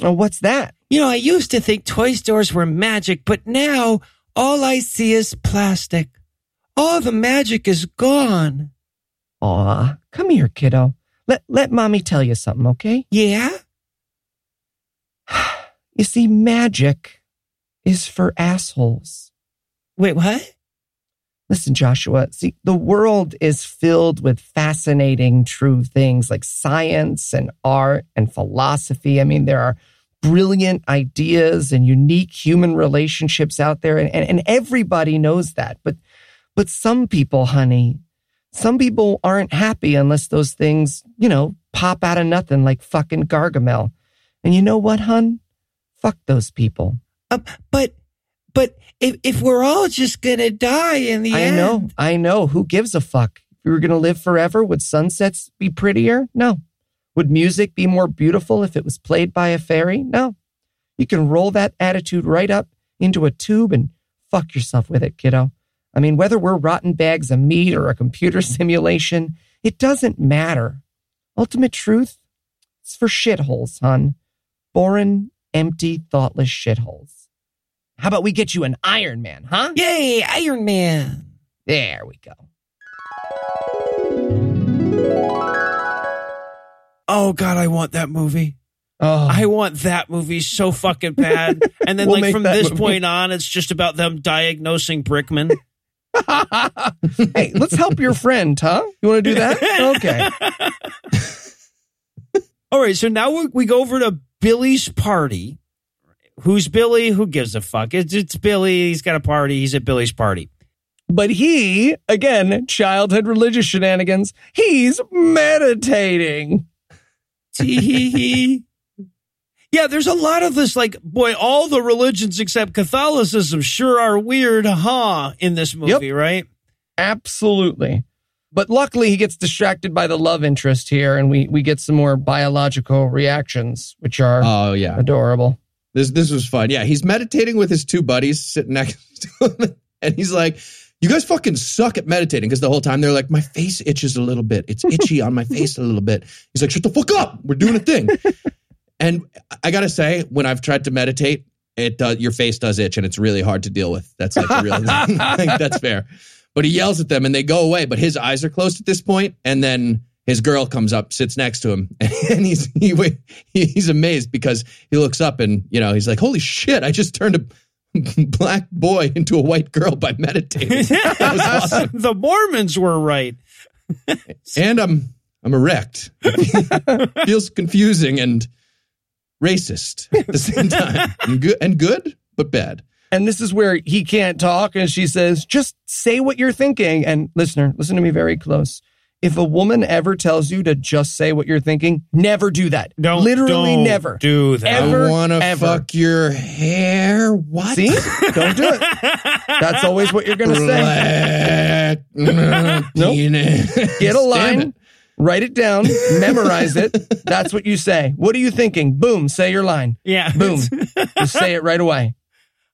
Oh, what's that? You know, I used to think toy stores were magic, but now all I see is plastic. All the magic is gone. Aw, come here, kiddo. Let mommy tell you something, okay? Yeah? You see, magic is for assholes. Wait, what? Listen, Joshua, see, the world is filled with fascinating, true things like science and art and philosophy. I mean, there are brilliant ideas and unique human relationships out there, and everybody knows that. But some people, honey... Some people aren't happy unless those things, you know, pop out of nothing like fucking Gargamel. And you know what, hun? Fuck those people. But if we're all just going to die in the end. I know. Who gives a fuck? If we were going to live forever, would sunsets be prettier? No. Would music be more beautiful if it was played by a fairy? No. You can roll that attitude right up into a tube and fuck yourself with it, kiddo. I mean, whether we're rotten bags of meat or a computer simulation, it doesn't matter. Ultimate truth, it's for shitholes, hon. Boring, empty, thoughtless shitholes. How about we get you an Iron Man, huh? Yay, Iron Man. There we go. Oh, God, I want that movie. Oh. I want that movie so fucking bad. And then like from this point on, it's just about them diagnosing Brickman. Hey, let's help your friend, huh? You want to do that? Okay. All right, so now we go over to Billy's party. Who's Billy? Who gives a fuck? It's Billy. He's got a party. He's at Billy's party. But he, again, childhood religious shenanigans, he's meditating. Yeah, there's a lot of this, like, boy, all the religions except Catholicism sure are weird, huh, in this movie, yep. Right? Absolutely. But luckily, he gets distracted by the love interest here, and we get some more biological reactions, which are adorable. This was fun. Yeah, he's meditating with his two buddies sitting next to him, and he's like, you guys fucking suck at meditating, because the whole time they're like, my face itches a little bit. It's itchy on my face a little bit. He's like, shut the fuck up. We're doing a thing. And I got to say, when I've tried to meditate, it does, your face does itch and it's really hard to deal with. That's like a real thing. I think that's fair. But he yells at them and they go away, but his eyes are closed at this point. And then his girl comes up, sits next to him, and he's amazed because he looks up and, you know, he's like, holy shit, I just turned a black boy into a white girl by meditating. That was awesome. The Mormons were right. And I'm erect. It feels confusing and racist at the same time. and good, but bad. And this is where he can't talk, and she says, just say what you're thinking. And listener, listen to me very close. If a woman ever tells you to just say what you're thinking, never do that. Don't, literally never. Do that. Ever, I want to fuck your hair. What? See? Don't do it. That's always what you're going to say. Nope. Get a line. Write it down. Memorize it. That's what you say. What are you thinking? Boom. Say your line. Yeah. Boom. Just say it right away.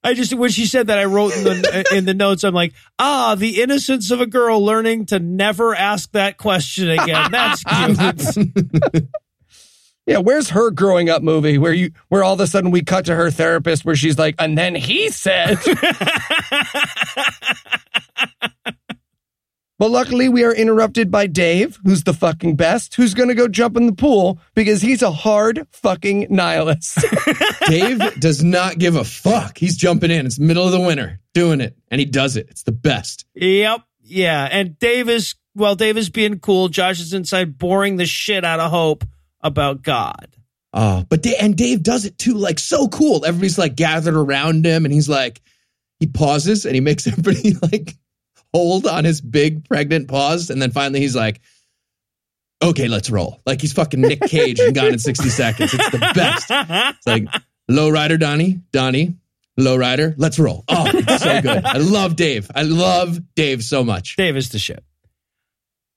I just, when she said that, I wrote in the notes, I'm like, the innocence of a girl learning to never ask that question again. That's cute. Yeah, where's her growing up movie where all of a sudden we cut to her therapist where she's like, and then he said. But luckily we are interrupted by Dave, who's the fucking best, who's going to go jump in the pool because he's a hard fucking nihilist. Dave does not give a fuck. He's jumping in. It's middle of the winter doing it. And he does it. It's the best. Yep. Yeah. And Dave is being cool. Josh is inside boring the shit out of Hope about God. But Dave does it too. Like, so cool. Everybody's like gathered around him and he's like, he pauses and he makes everybody like hold on his big pregnant pause, and then finally he's like, okay, let's roll. Like he's fucking Nick Cage and Gone in 60 Seconds. It's the best. It's like, lowrider Donnie, lowrider, let's roll. Oh, it's so good. I love Dave so much. Dave is the shit.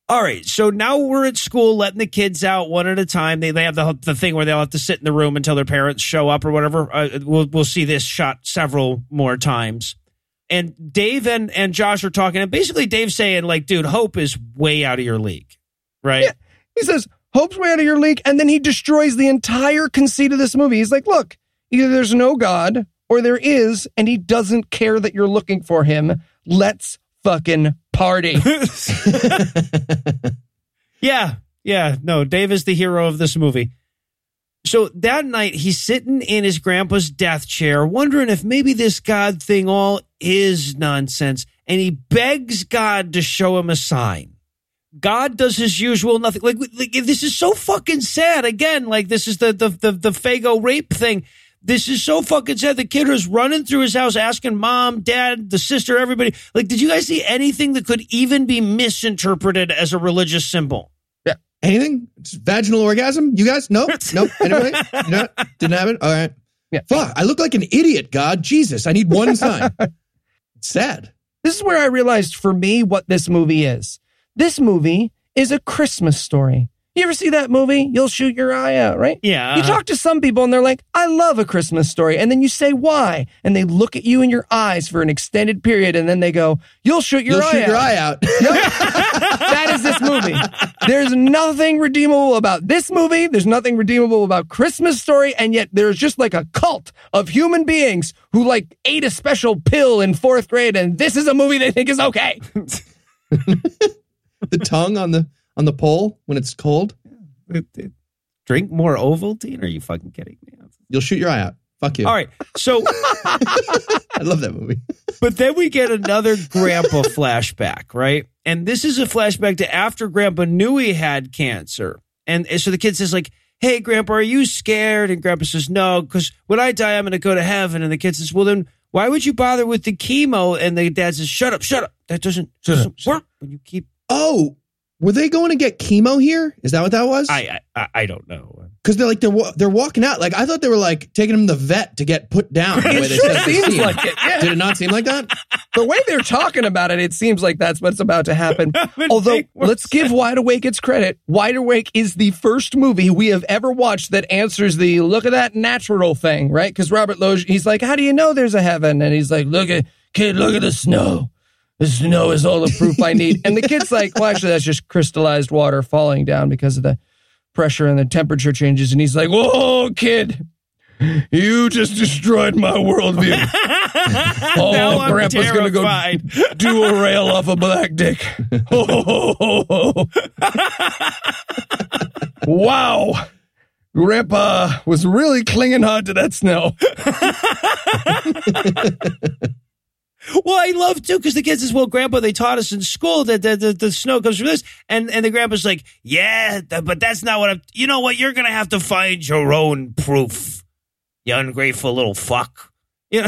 All right, so now we're at school letting the kids out one at a time. They have the thing where they'll have to sit in the room until their parents show up or whatever. We'll see this shot several more times. And Dave and Josh are talking, and basically Dave's saying, like, dude, Hope is way out of your league, right? Yeah. He says, Hope's way out of your league, and then he destroys the entire conceit of this movie. He's like, look, either there's no God, or there is, and he doesn't care that you're looking for him. Let's fucking party. Yeah, no, Dave is the hero of this movie. So that night, he's sitting in his grandpa's death chair, wondering if maybe this God thing all is nonsense. And he begs God to show him a sign. God does his usual nothing. Like this is so fucking sad. Again, like this is the Faygo rape thing. This is so fucking sad. The kid was running through his house asking mom, dad, the sister, everybody. Like, did you guys see anything that could even be misinterpreted as a religious symbol? Anything? Vaginal orgasm? You guys? Nope. Anybody? No? Didn't happen? All right. Yeah. Fuck, I look like an idiot, God. Jesus, I need one sign. It's sad. This is where I realized, for me, what this movie is. This movie is a Christmas story. You ever see that movie? You'll shoot your eye out, right? Yeah. You talk to some people and they're like, I love A Christmas Story. And then you say, why? And they look at you in your eyes for an extended period. And then they go, you'll shoot your eye out. That is this movie. There's nothing redeemable about this movie. There's nothing redeemable about Christmas Story. And yet there's just like a cult of human beings who like ate a special pill in fourth grade. And this is a movie they think is okay. The tongue on the pole when it's cold? Drink more Ovaltine? Are you fucking kidding me? You'll shoot your eye out. Fuck you. All right. So I love that movie. But then we get another grandpa flashback, right? And this is a flashback to after grandpa knew he had cancer. And so the kid says like, hey, grandpa, are you scared? And grandpa says, no, because when I die, I'm going to go to heaven. And the kid says, well, then why would you bother with the chemo? And the dad says, shut up. That doesn't work when you keep. Oh, were they going to get chemo here? Is that what that was? I don't know. Because they're like they're walking out. Like I thought they were like taking him to the vet to get put down. The way they said seems like it. Yeah. Did it not seem like that? The way they're talking about it, it seems like that's what's about to happen. Although let's give Wide Awake its credit. Wide Awake is the first movie we have ever watched that answers the look at that natural thing, right? Because Robert Loggia, he's like, how do you know there's a heaven? And he's like, look at the snow. The snow is all the proof I need. And the kid's like, well, actually, that's just crystallized water falling down because of the pressure and the temperature changes. And he's like, whoa, kid, you just destroyed my worldview. Oh, grandpa's going to go do a rail off a black dick. Wow. Grandpa was really clinging hard to that snow. Well, I love, too, because the kid says, well, Grandpa, they taught us in school that the snow comes from this. And the grandpa's like, yeah, but that's not what I'm... You know what? You're going to have to find your own proof. you ungrateful little fuck. Yeah,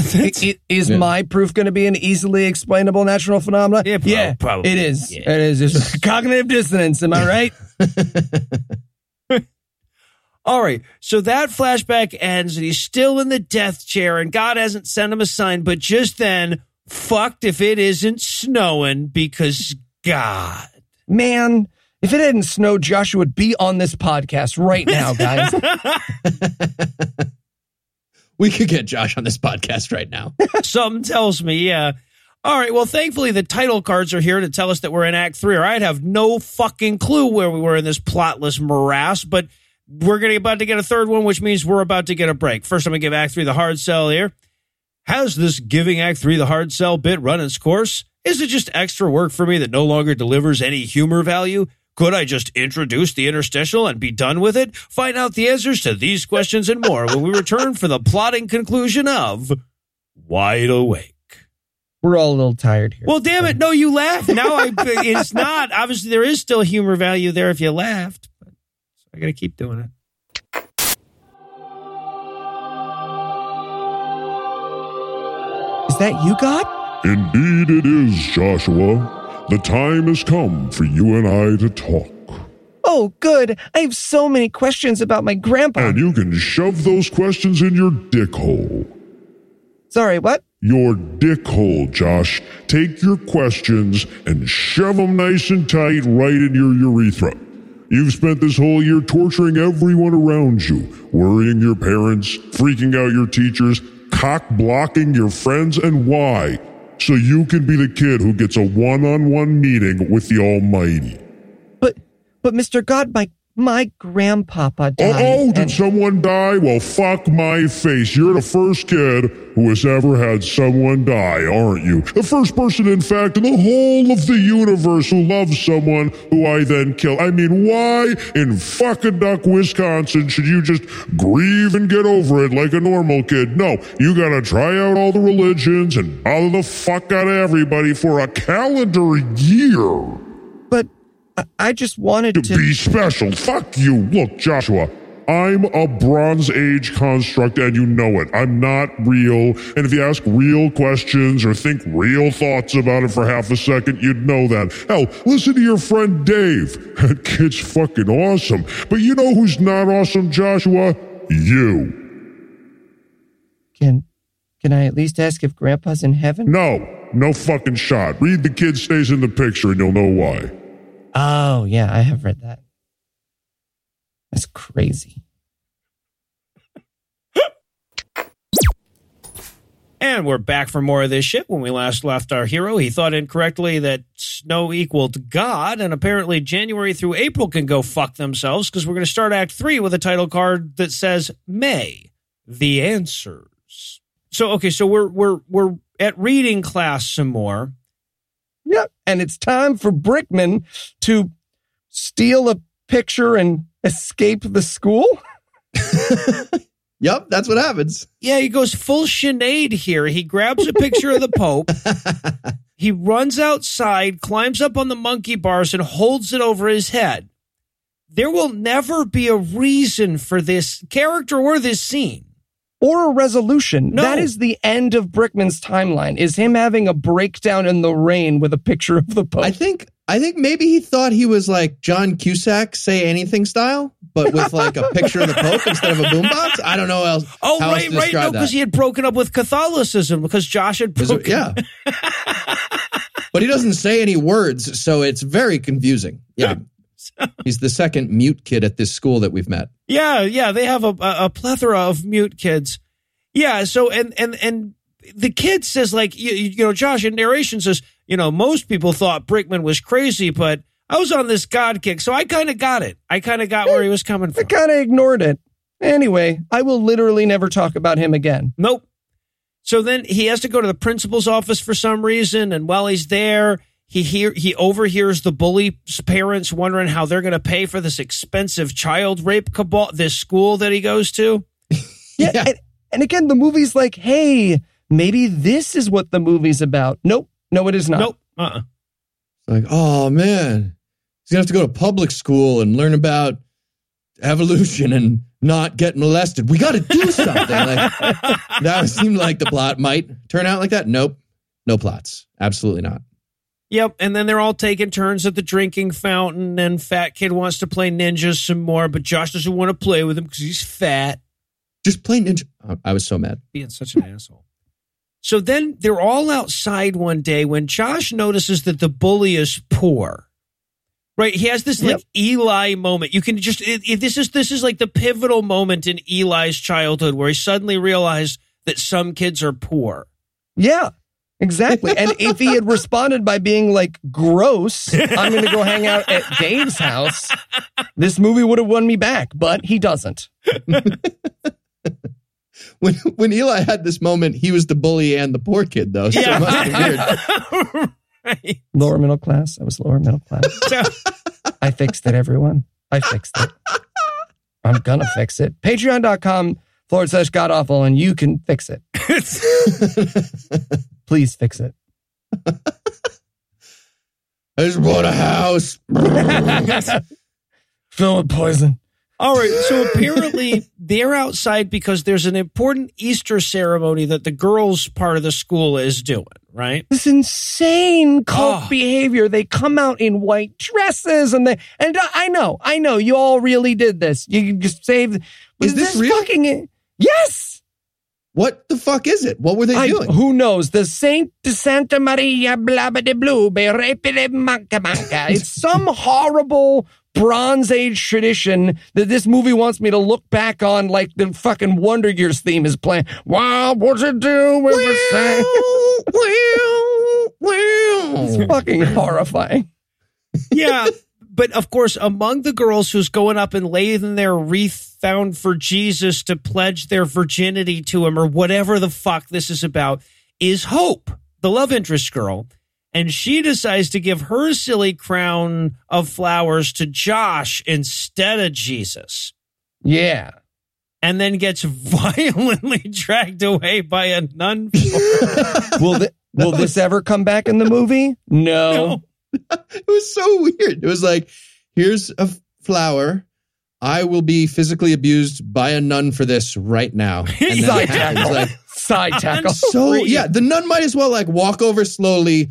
is my proof going to be an easily explainable natural phenomenon? Yeah, probably. It is. Yeah. It is. It's cognitive dissonance. Am I right? All right. So that flashback ends, and he's still in the death chair, and God hasn't sent him a sign. But just then, fucked if it isn't snowing, because God. Man, if it hadn't snowed, Joshua would be on this podcast right now, guys. We could get Josh on this podcast right now. Something tells me, yeah. All right, well, thankfully, the title cards are here to tell us that we're in Act 3, or I'd have no fucking clue where we were in this plotless morass, but we're about to get a third one, which means we're about to get a break. First, I'm going to give Act 3 the hard sell here. Has this giving Act 3 the hard sell bit run its course? Is it just extra work for me that no longer delivers any humor value? Could I just introduce the interstitial and be done with it? Find out the answers to these questions and more when we return for the plotting conclusion of Wide Awake. We're all a little tired here. Well, damn it. No, you laughed. It's not. Obviously, there is still humor value there if you laughed. But I got to keep doing it. Is that you, God? Indeed it is, Joshua. The time has come for you and I to talk. Oh, good. I have so many questions about my grandpa. And you can shove those questions in your dick hole. Sorry, what? Your dick hole, Josh. Take your questions and shove them nice and tight right in your urethra. You've spent this whole year torturing everyone around you, worrying your parents, freaking out your teachers, cock-blocking your friends, and why? So you can be the kid who gets a one-on-one meeting with the Almighty. But Mr. God, my grandpapa died. Oh, did someone die? Well, fuck my face. You're the first kid who has ever had someone die, aren't you? The first person, in fact, in the whole of the universe who loves someone who I then kill. I mean, why in fucking Duck, Wisconsin should you just grieve and get over it like a normal kid? No, you gotta try out all the religions and bother the fuck out of everybody for a calendar year. But I just wanted to be special. Fuck you. Look, Joshua, I'm a Bronze Age construct, and you know it. I'm not real. And if you ask real questions or think real thoughts about it for half a second, you'd know that. Hell, listen to your friend Dave. That kid's fucking awesome. But you know who's not awesome, Joshua? You. Can I at least ask if Grandpa's in heaven? No fucking shot. Read The Kid Stays in the Picture, and you'll know why. Oh, yeah, I have read that. That's crazy. And we're back for more of this shit. When we last left our hero, he thought incorrectly that snow equaled God, and apparently January through April can go fuck themselves, because we're going to start Act 3 with a title card that says May, the answers. So, okay, so we're at reading class some more. Yep. And it's time for Brickman to steal a picture and escape the school. Yep, that's what happens. Yeah, he goes full Sinead here. He grabs a picture of the Pope. He runs outside, climbs up on the monkey bars, and holds it over his head. There will never be a reason for this character or this scene. Or a resolution. No. That is the end of Brickman's timeline, is him having a breakdown in the rain with a picture of the Pope. I think maybe he thought he was like John Cusack, Say Anything style, but with like a picture of the Pope instead of a boombox. I don't know else. Oh, how right, else right. No, because he had broken up with Catholicism because Josh had broken. Yeah. But he doesn't say any words, so it's very confusing. Yeah. He's the second mute kid at this school that we've met. Yeah, they have a plethora of mute kids. Yeah, so and the kid says, like, you know, Josh in narration says, you know, most people thought Brickman was crazy, but I was on this God kick, so I kind of got it. I kind of got where he was coming from. I kind of ignored it. Anyway, I will literally never talk about him again. Nope. So then he has to go to the principal's office for some reason, and while he's there, he overhears the bully's parents wondering how they're going to pay for this expensive child rape cabal, this school that he goes to. Yeah. And again, the movie's like, hey, maybe this is what the movie's about. Nope. No, it is not. Nope. Uh-uh. It's like, oh, man, he's going to have to go to public school and learn about evolution and not get molested. We got to do something. Like, that seemed like the plot might turn out like that. Nope. No plots. Absolutely not. Yep. And then they're all taking turns at the drinking fountain, and Fat Kid wants to play ninja some more, but Josh doesn't want to play with him because he's fat. Just play ninja. I was so mad. Being such an asshole. So then they're all outside one day when Josh notices that the bully is poor. Right. He has this like Eli moment. You can just this is like the pivotal moment in Eli's childhood where he suddenly realized that some kids are poor. Yeah, exactly. And if he had responded by being like, gross, I'm going to go hang out at Dave's house, this movie would have won me back. But he doesn't. When Eli had this moment, he was the bully and the poor kid, though. So it must have been weird. Right. Lower middle class. I was lower middle class. I fixed it, everyone. I fixed it. I'm going to fix it. Patreon.com/godawful, and you can fix it. Please fix it. I just bought a house. Filled with poison. All right, so apparently they're outside because there's an important Easter ceremony that the girls' part of the school is doing, right? This insane cult behavior. They come out in white dresses, and I know, you all really did this. You just saved. Is this real? Yes. What the fuck is it? What were they doing? Who knows? The Saint de Santa Maria blabada blue be rapide manca manca. It's some horrible Bronze Age tradition that this movie wants me to look back on, like the fucking Wonder Years theme is playing. Wow, what you do with the same? It's fucking horrifying. Yeah, but of course, among the girls who's going up and laying their wreath down for Jesus to pledge their virginity to him, or whatever the fuck this is about, is Hope, the love interest girl. And she decides to give her silly crown of flowers to Josh instead of Jesus. Yeah. And then gets violently dragged away by a nun. Will this ever come back in the movie? No. It was so weird. It was like, here's a flower. I will be physically abused by a nun for this right now. And Side tackle. So, yeah, the nun might as well like walk over slowly,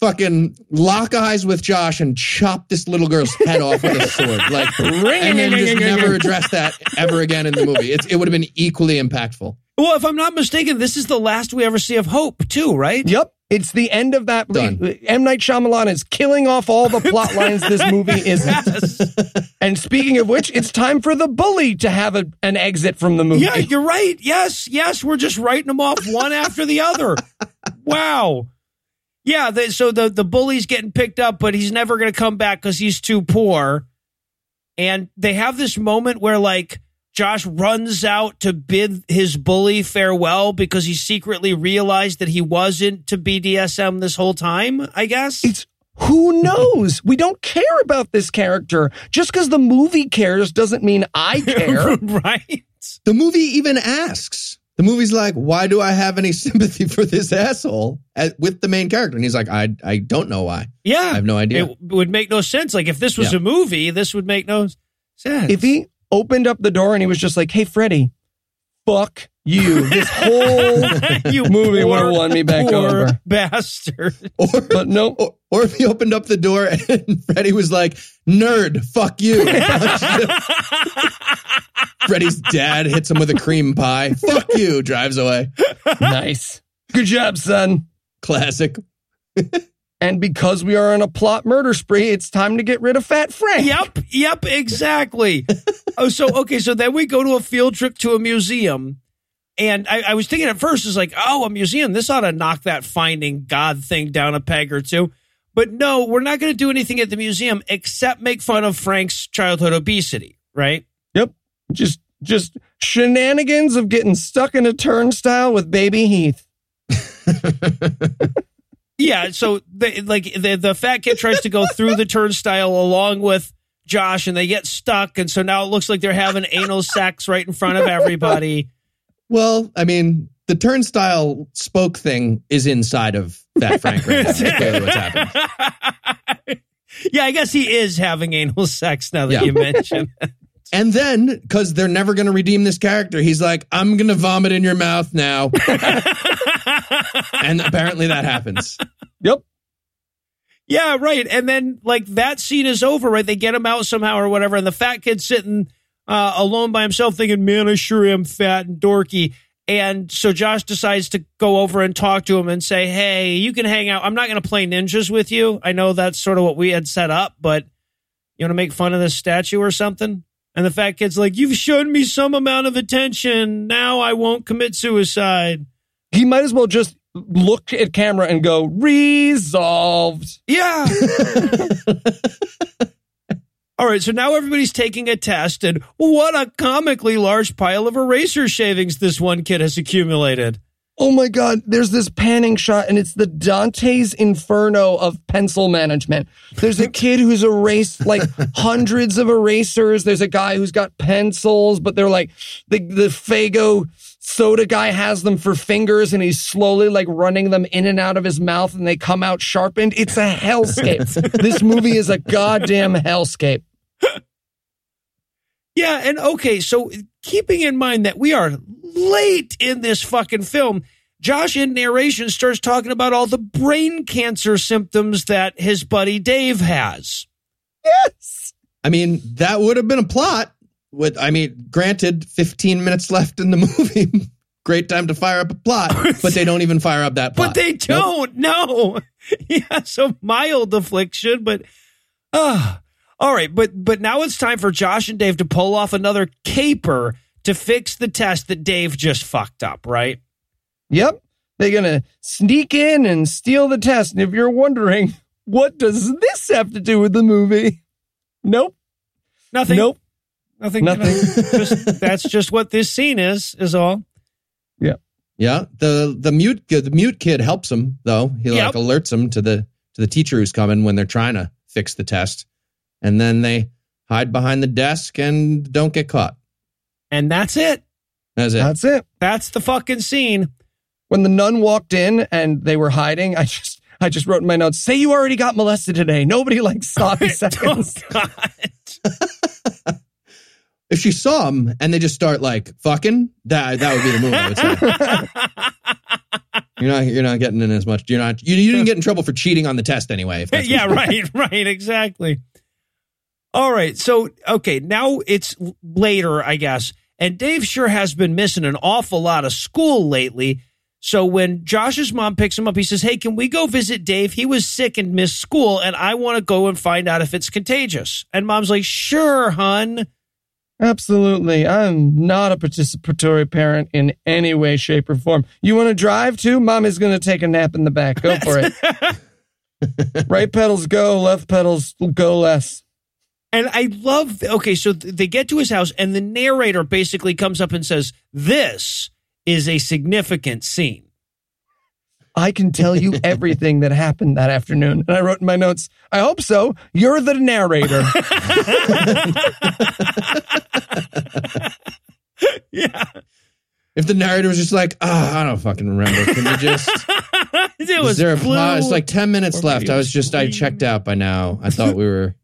fucking lock eyes with Josh, and chop this little girl's head off with a sword. Like, and then just never address that ever again in the movie. It would have been equally impactful. Well, if I'm not mistaken, this is the last we ever see of Hope, too, right? Yep. It's the end of that. Done. M. Night Shyamalan is killing off all the plot lines this movie isn't. Yes. And speaking of which, it's time for the bully to have an exit from the movie. Yeah, you're right. Yes. We're just writing them off one after the other. Wow. Yeah, so the bully's getting picked up, but he's never going to come back because he's too poor. And they have this moment where, like, Josh runs out to bid his bully farewell because he secretly realized that he wasn't to BDSM this whole time, I guess. Who knows? We don't care about this character. Just because the movie cares doesn't mean I care. Right? The movie even asks. The movie's like, why do I have any sympathy for this asshole with the main character? And he's like, I don't know why. Yeah. I have no idea. It would make no sense. Like, if this was a movie, this would make no sense. If he opened up the door and he was just like, hey, Freddy, fuck you. This whole movie would have won me back over. Bastard. Or if he opened up the door and Freddy was like, nerd, fuck you. Freddy's dad hits him with a cream pie. Fuck you. Drives away. Nice. Good job, son. Classic. And because we are on a plot murder spree, it's time to get rid of Fat Frank. Yep, exactly. So then we go to a field trip to a museum. And I was thinking at first, it's like, oh, a museum. This ought to knock that Finding God thing down a peg or two. But no, we're not going to do anything at the museum except make fun of Frank's childhood obesity, right? Yep. Just shenanigans of getting stuck in a turnstile with baby Heath. Yeah, so the fat kid tries to go through the turnstile along with Josh, and they get stuck, and so now it looks like they're having anal sex right in front of everybody. Well, I mean, the turnstile spoke thing is inside of Fat Frank right now. That's clearly what's happened. Yeah, I guess he is having anal sex now that you mention it. And then, because they're never going to redeem this character, he's like, I'm going to vomit in your mouth now. And apparently that happens. Yep. Yeah, right. And then, like, that scene is over, right? They get him out somehow or whatever. And the fat kid's sitting alone by himself thinking, man, I sure am fat and dorky. And so Josh decides to go over and talk to him and say, hey, you can hang out. I'm not going to play ninjas with you. I know that's sort of what we had set up, but you want to make fun of this statue or something? And the fat kid's like, you've shown me some amount of attention. Now I won't commit suicide. He might as well just look at camera and go, resolved. Yeah. All right. So now everybody's taking a test, and what a comically large pile of eraser shavings this one kid has accumulated. Oh my God. There's this panning shot, and it's the Dante's Inferno of pencil management. There's a kid who's erased like hundreds of erasers. There's a guy who's got pencils, but they're like the Faygo soda guy has them for fingers, and he's slowly like running them in and out of his mouth, and they come out sharpened. It's a hellscape. This movie is a goddamn hellscape. Yeah, and okay, so keeping in mind that we are late in this fucking film, Josh in narration starts talking about all the brain cancer symptoms that his buddy Dave has. Yes! I mean, that would have been a plot. Granted, 15 minutes left in the movie. Great time to fire up a plot, but they don't even fire up that plot. But they don't, no! Yeah, so mild affliction, but... All right, but now it's time for Josh and Dave to pull off another caper to fix the test that Dave just fucked up, right? Yep. They're going to sneak in and steal the test. And if you're wondering, what does this have to do with the movie? Nope. Nothing. Nope. Nothing. That's just what this scene is all. Yeah. Yeah. The mute kid helps him, though. He like alerts him to the teacher who's coming when they're trying to fix the test. And then they hide behind the desk and don't get caught. And that's it. That's the fucking scene. When the nun walked in and they were hiding, I just wrote in my notes, say you already got molested today. Nobody likes sloppy seconds. Oh, God. If she saw him and they just start like fucking, that would be the movie, I would say. You're not getting in as much. You didn't get in trouble for cheating on the test anyway. If that's right, exactly. All right. So, okay, now it's later, I guess. And Dave sure has been missing an awful lot of school lately. So when Josh's mom picks him up, he says, hey, can we go visit Dave? He was sick and missed school, and I want to go and find out if it's contagious. And mom's like, sure, hon. Absolutely. I'm not a participatory parent in any way, shape, or form. You want to drive too? Mom is going to take a nap in the back. Go for it. Right pedals go, left pedals go less. And I love, okay, so they get to his house, and the narrator basically comes up and says, this is a significant scene. I can tell you everything that happened that afternoon. And I wrote in my notes, I hope so. You're the narrator. Yeah. If the narrator was just like, I don't fucking remember. Can you just... It's like 10 minutes left. I checked out by now. I thought we were...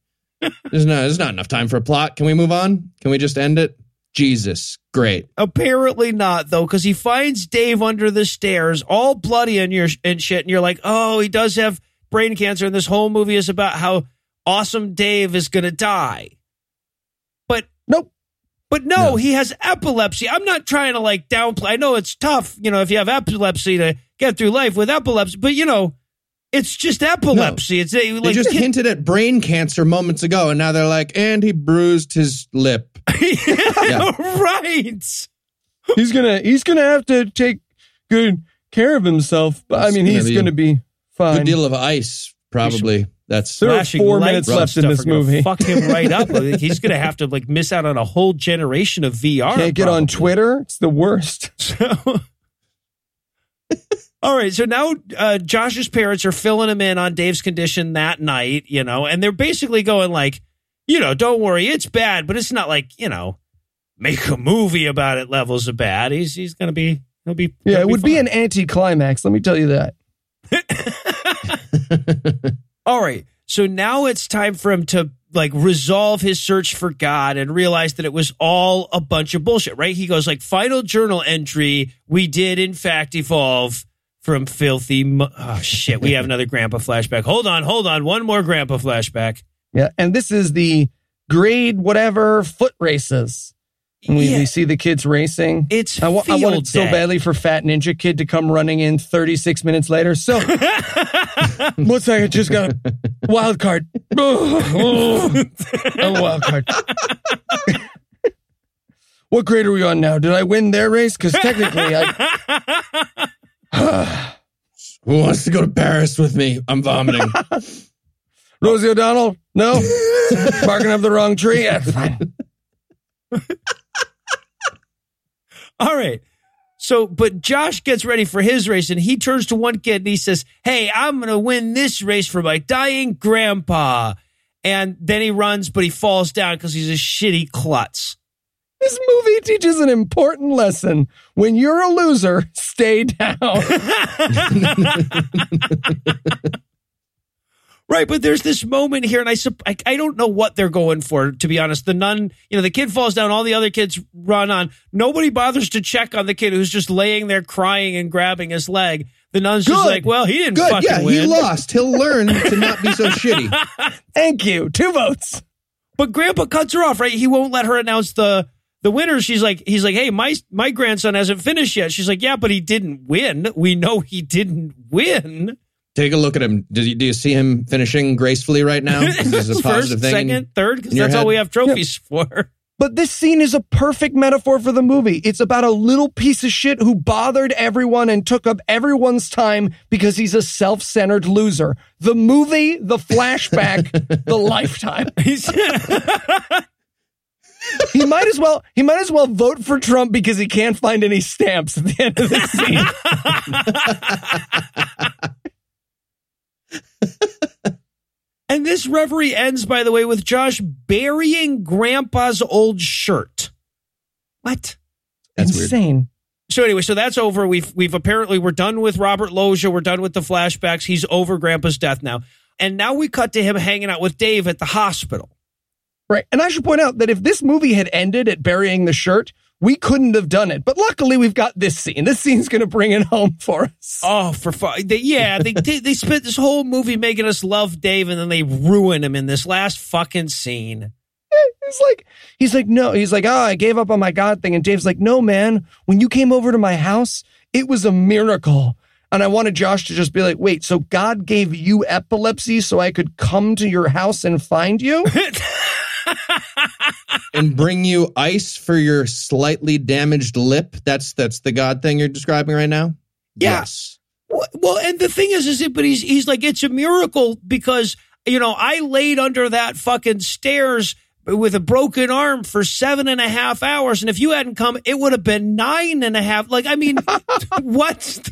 There's not enough time for a plot. Can we move on? Can we just end it? Jesus, great. Apparently not, though, because he finds Dave under the stairs, all bloody and shit, and you're like, oh, he does have brain cancer, and this whole movie is about how awesome Dave is going to die. But no, he has epilepsy. I'm not trying to, like, downplay. I know it's tough, if you have epilepsy to get through life with epilepsy, but, it's just epilepsy. No, they just hinted at brain cancer moments ago, and now they're like, and he bruised his lip. Yeah. Right. He's gonna have to take good care of himself. He's gonna be fine. Good deal of ice, probably. There's 4 minutes left in this movie. Fuck him right up. He's gonna have to miss out on a whole generation of VR. Can't get on Twitter. It's the worst. So. All right, so now Josh's parents are filling him in on Dave's condition that night, and they're basically going like, don't worry, it's bad, but it's not like, make a movie about it levels of bad. He's going to be, he'll be. Yeah, it would be an anticlimax. Let me tell you that. All right, So now it's time for him to like resolve his search for God and realize that it was all a bunch of bullshit, right? He goes like, final journal entry, we did in fact evolve from filthy. Oh shit. We have another grandpa flashback. Hold on. One more grandpa flashback. Yeah. And this is the grade, whatever, foot races. And we see the kids racing. It's I wanted so badly for Fat Ninja Kid to come running in 36 minutes later. So looks like I just got a wild card. A wild card. What grade are we on now? Did I win their race? Because technically I... Who wants to go to Paris with me? I'm vomiting. Rosie O'Donnell? No. Barking up the wrong tree? That's fine. All right. So, but Josh gets ready for his race and he turns to one kid and he says, hey, I'm going to win this race for my dying grandpa. And then he runs, but he falls down because he's a shitty klutz. This movie teaches an important lesson. When you're a loser, stay down. Right, but there's this moment here, and I don't know what they're going for, to be honest. The nun, the kid falls down, all the other kids run on. Nobody bothers to check on the kid who's just laying there crying and grabbing his leg. The nun's just like, well, he didn't fucking win. Yeah, he lost. He'll learn to not be so shitty. Thank you. 2 votes. But Grandpa cuts her off, right? He won't let her announce the winner. He's like, hey, my grandson hasn't finished yet. She's like, yeah, but he didn't win. We know he didn't win. Take a look at him. Do you see him finishing gracefully right now? This is a positive thing. First, second, third, because that's all we have trophies for. But this scene is a perfect metaphor for the movie. It's about a little piece of shit who bothered everyone and took up everyone's time because he's a self-centered loser. The movie, the flashback, the lifetime. He might as well vote for Trump because he can't find any stamps at the end of this scene. And this reverie ends, by the way, with Josh burying Grandpa's old shirt. What? That's insane. Weird. So anyway, so that's over. We've apparently, we're done with Robert Loggia. We're done with the flashbacks. He's over Grandpa's death now. And now we cut to him hanging out with Dave at the hospital. Right. And I should point out that if this movie had ended at burying the shirt, we couldn't have done it. But luckily, we've got this scene. This scene's going to bring it home for us. Oh, for fuck. Yeah, they spent this whole movie making us love Dave, and then they ruin him in this last fucking scene. He's like, no. He's like, oh, I gave up on my God thing. And Dave's like, no, man. When you came over to my house, it was a miracle. And I wanted Josh to just be like, wait, so God gave you epilepsy so I could come to your house and find you? And bring you ice for your slightly damaged lip. That's the God thing you're describing right now. Yeah. Yes. Well, and the thing is it? But he's like, it's a miracle because I laid under that fucking stairs with a broken arm for 7.5 hours, and if you hadn't come, it would have been 9.5. Like, I mean, what?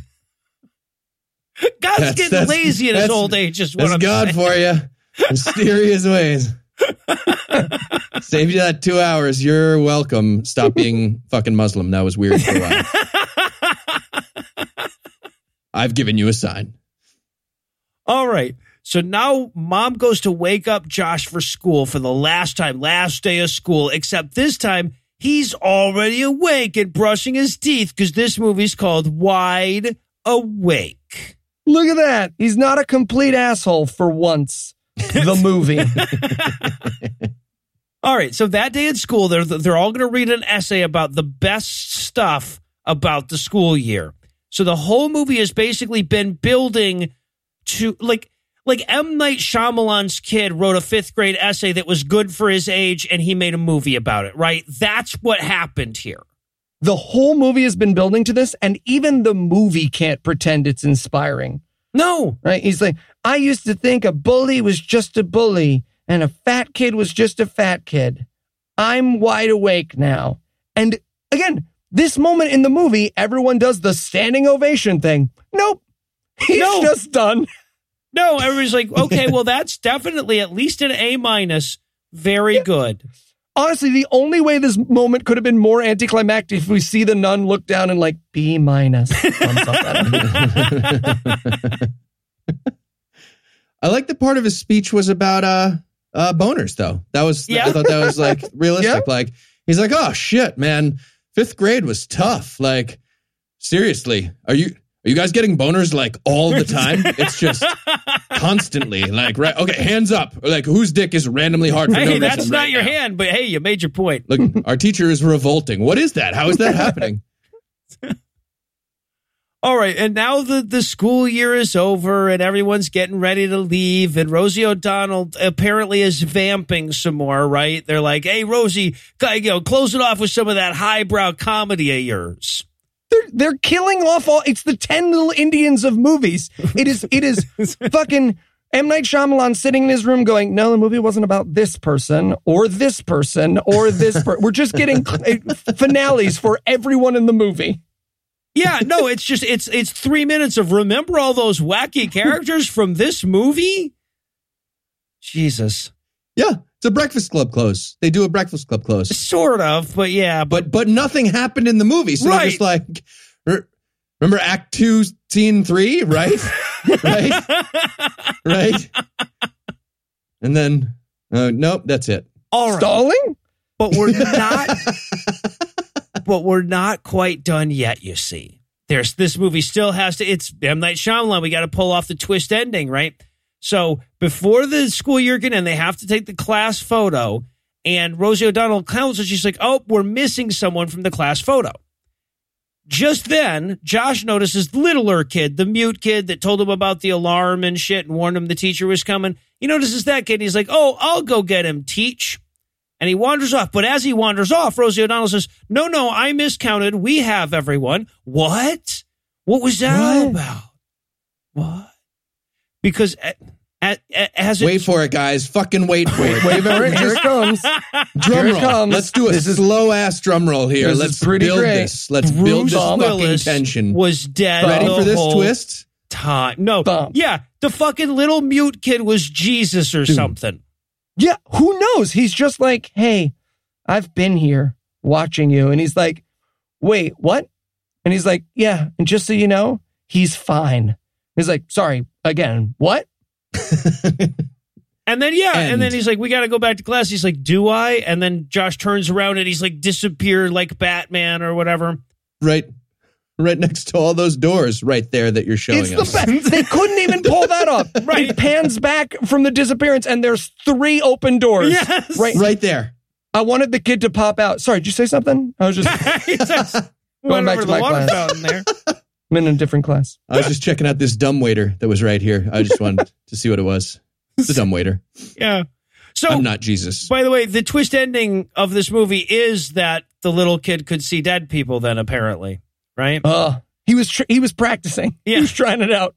God's getting lazy in his old age. Is what I'm God saying. For you, mysterious ways. Save you that 2 hours. You're welcome. Stop being fucking Muslim. That was weird for a while. I've given you a sign. All right. So now Mom goes to wake up Josh for school for the last time, last day of school, except this time he's already awake and brushing his teeth because this movie's called Wide Awake. Look at that. He's not a complete asshole for once. The movie. All right. So that day at school, they're all going to read an essay about the best stuff about the school year. So the whole movie has basically been building to like M. Night Shyamalan's kid wrote a 5th grade essay that was good for his age and he made a movie about it. Right. That's what happened here. The whole movie has been building to this, and even the movie can't pretend it's inspiring. No. Right. He's like, I used to think a bully was just a bully and a fat kid was just a fat kid. I'm wide awake now. And again, this moment in the movie, everyone does the standing ovation thing. Nope. He's just done. No. Everybody's like, okay, well, that's definitely at least an A-. Very good. Honestly, the only way this moment could have been more anticlimactic if we see the nun look down and like B-. I like the part of his speech was about boners, though. That was I thought that was like realistic. Yep. Like he's like, oh shit, man, 5th grade was tough. Like seriously, are you guys getting boners like all the time? It's just constantly like, right. Okay. Hands up. Or, like whose dick is randomly hard for no reason that's not right your now. Hand, but hey, you made your point. Look, our teacher is revolting. What is that? How is that happening? All right. And now the school year is over and everyone's getting ready to leave. And Rosie O'Donnell apparently is vamping some more, right? They're like, hey, Rosie, close it off with some of that highbrow comedy of yours. They're killing off all. It's the 10 little Indians of movies. It is fucking M. Night Shyamalan sitting in his room going, no, the movie wasn't about this person or this person or this person. We're just getting finales for everyone in the movie. Yeah, no, it's just it's 3 minutes of remember all those wacky characters from this movie. Jesus. Yeah. It's a Breakfast Club close. They do a Breakfast Club close. Sort of, but yeah. But nothing happened in the movie. So they're just like, remember Act 2, Scene 3, right? Right? Right? And then, nope, that's it. All right. Stalling? But we're not... But we're not quite done yet, you see. This movie still has to... It's M. Night Shyamalan. We got to pull off the twist ending, right? So before the school year can end, they have to take the class photo. And Rosie O'Donnell counts and she's like, oh, we're missing someone from the class photo. Just then, Josh notices the littler kid, the mute kid that told him about the alarm and shit and warned him the teacher was coming. He notices that kid. And he's like, oh, I'll go get him, teach. And he wanders off. But as he wanders off, Rosie O'Donnell says, no, I miscounted. We have everyone. What? What was that all about? What? Because as it... Wait for it, guys. Fucking wait for it. Wait for it. Here it comes. Drum roll. Comes. Let's do it. This is low-ass drum roll here. Let's build this. Let's build this fucking tension. Was dead ready for this twist? Time. No. Bump. Yeah. The fucking little mute kid was Jesus or something. Yeah, who knows? He's just like, hey, I've been here watching you. And he's like, wait, what? And he's like, yeah. And just so you know, he's fine. He's like, sorry, again, what? And then, and then he's like, we got to go back to class. He's like, do I? And then Josh turns around and he's like, disappeared like Batman or whatever. Right next to all those doors right there that you're showing us. They couldn't even pull that off. Right. It pans back from the disappearance and there's 3 open doors. Yes. Right there. I wanted the kid to pop out. Sorry, did you say something? I was just going back to my class. There. I'm in a different class. I was just checking out this dumbwaiter that was right here. I just wanted to see what it was. It's a dumbwaiter. Yeah. So I'm not Jesus. By the way, the twist ending of this movie is that the little kid could see dead people then apparently. Right? He was practicing. Yeah. He was trying it out.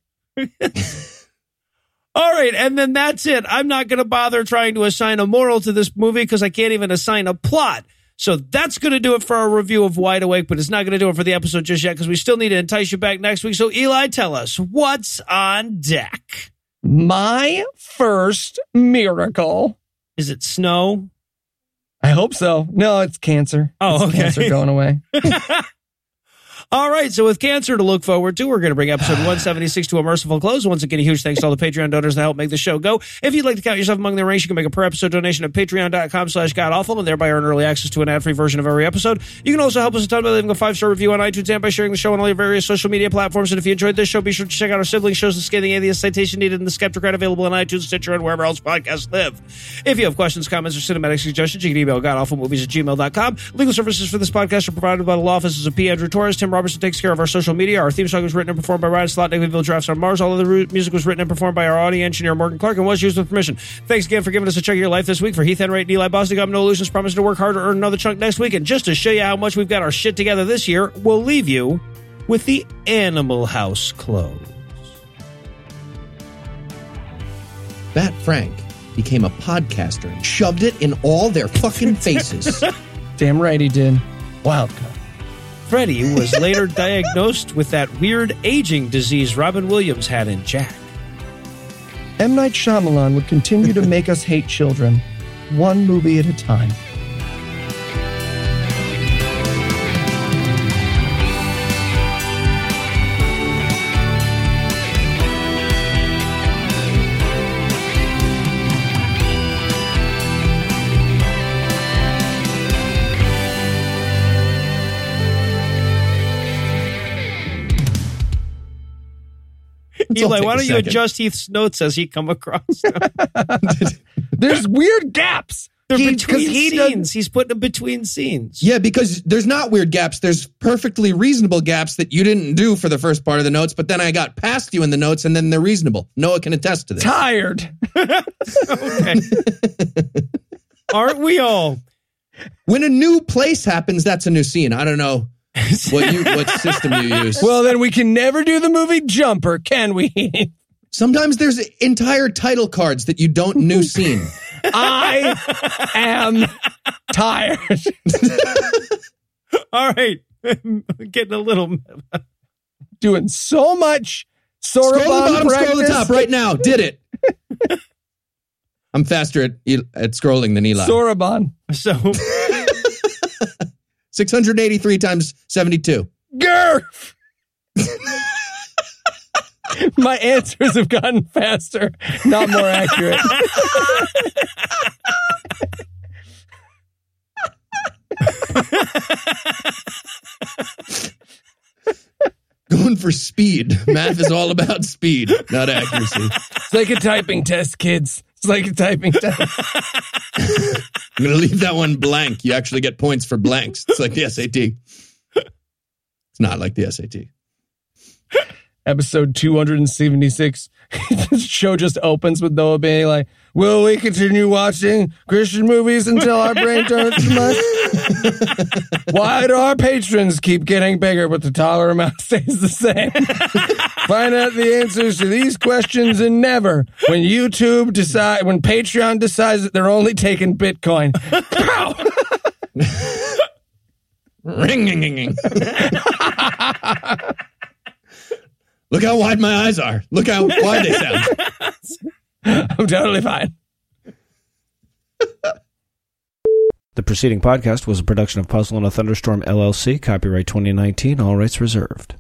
All right. And then that's it. I'm not going to bother trying to assign a moral to this movie because I can't even assign a plot. So that's going to do it for our review of Wide Awake, but it's not going to do it for the episode just yet because we still need to entice you back next week. So Eli, tell us what's on deck. My first miracle. Is it snow? I hope so. No, it's cancer. Oh, okay. It's cancer going away. All right, so with cancer to look forward to, we're going to bring episode 176 to a merciful close. Once again, a huge thanks to all the Patreon donors that help make the show go. If you'd like to count yourself among the ranks, you can make a per-episode donation at patreon.com/godawful and thereby earn early access to an ad-free version of every episode. You can also help us a ton by leaving a 5-star review on iTunes and by sharing the show on all your various social media platforms. And if you enjoyed this show, be sure to check out our sibling shows, The Scathing Atheist, Citation Needed, and The Skeptocrat, available on iTunes, Stitcher, and wherever else podcasts live. If you have questions, comments, or cinematic suggestions, you can email godawfulmovies@gmail.com. Legal services for this podcast are provided by the law offices of P. Andrew Torres. Tim Robertson takes care of our social media. Our theme song was written and performed by Ryan Slotnick of Evil Drafts on Mars. All of the music was written and performed by our audio engineer, Morgan Clark, and was used with permission. Thanks again for giving us a chunk of your life this week. For Heath Enright and Eli Bosnick, I'm Noah Lusions, promising to work harder, earn another chunk next week. And just to show you how much we've got our shit together this year, we'll leave you with the Animal House close. That Frank became a podcaster and shoved it in all their fucking faces. Damn right he did. Wild card. Freddy was later diagnosed with that weird aging disease Robin Williams had in Jack. M. Night Shyamalan would continue to make us hate children, one movie at a time. Eli, why don't you adjust Heath's notes as he come across them? There's weird gaps. They're between scenes. He's putting them between scenes. Yeah, because there's not weird gaps. There's perfectly reasonable gaps that you didn't do for the first part of the notes, but then I got past you in the notes, and then they're reasonable. Noah can attest to this. Tired. Okay. Aren't we all? When a new place happens, that's a new scene. I don't know what system you use. Well, then we can never do the movie Jumper, can we? Sometimes there's entire title cards that you don't new scene. I am tired. All right. I'm getting a little... Doing so much Sorbonne practice. Scroll the bottom, scroll the top right now. Did it. I'm faster at scrolling than Eli. Sorbonne. So... 683 times 72. Gurf! My answers have gotten faster, not more accurate. Going for speed. Math is all about speed, not accuracy. It's like a typing test, kids. It's like a typing test. I'm going to leave that one blank. You actually get points for blanks. It's like the SAT. It's not like the SAT. Episode 276. The show just opens with Noah being like, will we continue watching Christian movies until our brain turns to mush? Why do our patrons keep getting bigger but the dollar amount stays the same? Find out the answers to these questions and never. When YouTube decides, when Patreon decides that they're only taking Bitcoin. Ring-ing-ing-ing. Look how wide my eyes are. Look how wide they sound. I'm totally fine. The preceding podcast was a production of Puzzle and a Thunderstorm, LLC. Copyright 2019. All rights reserved.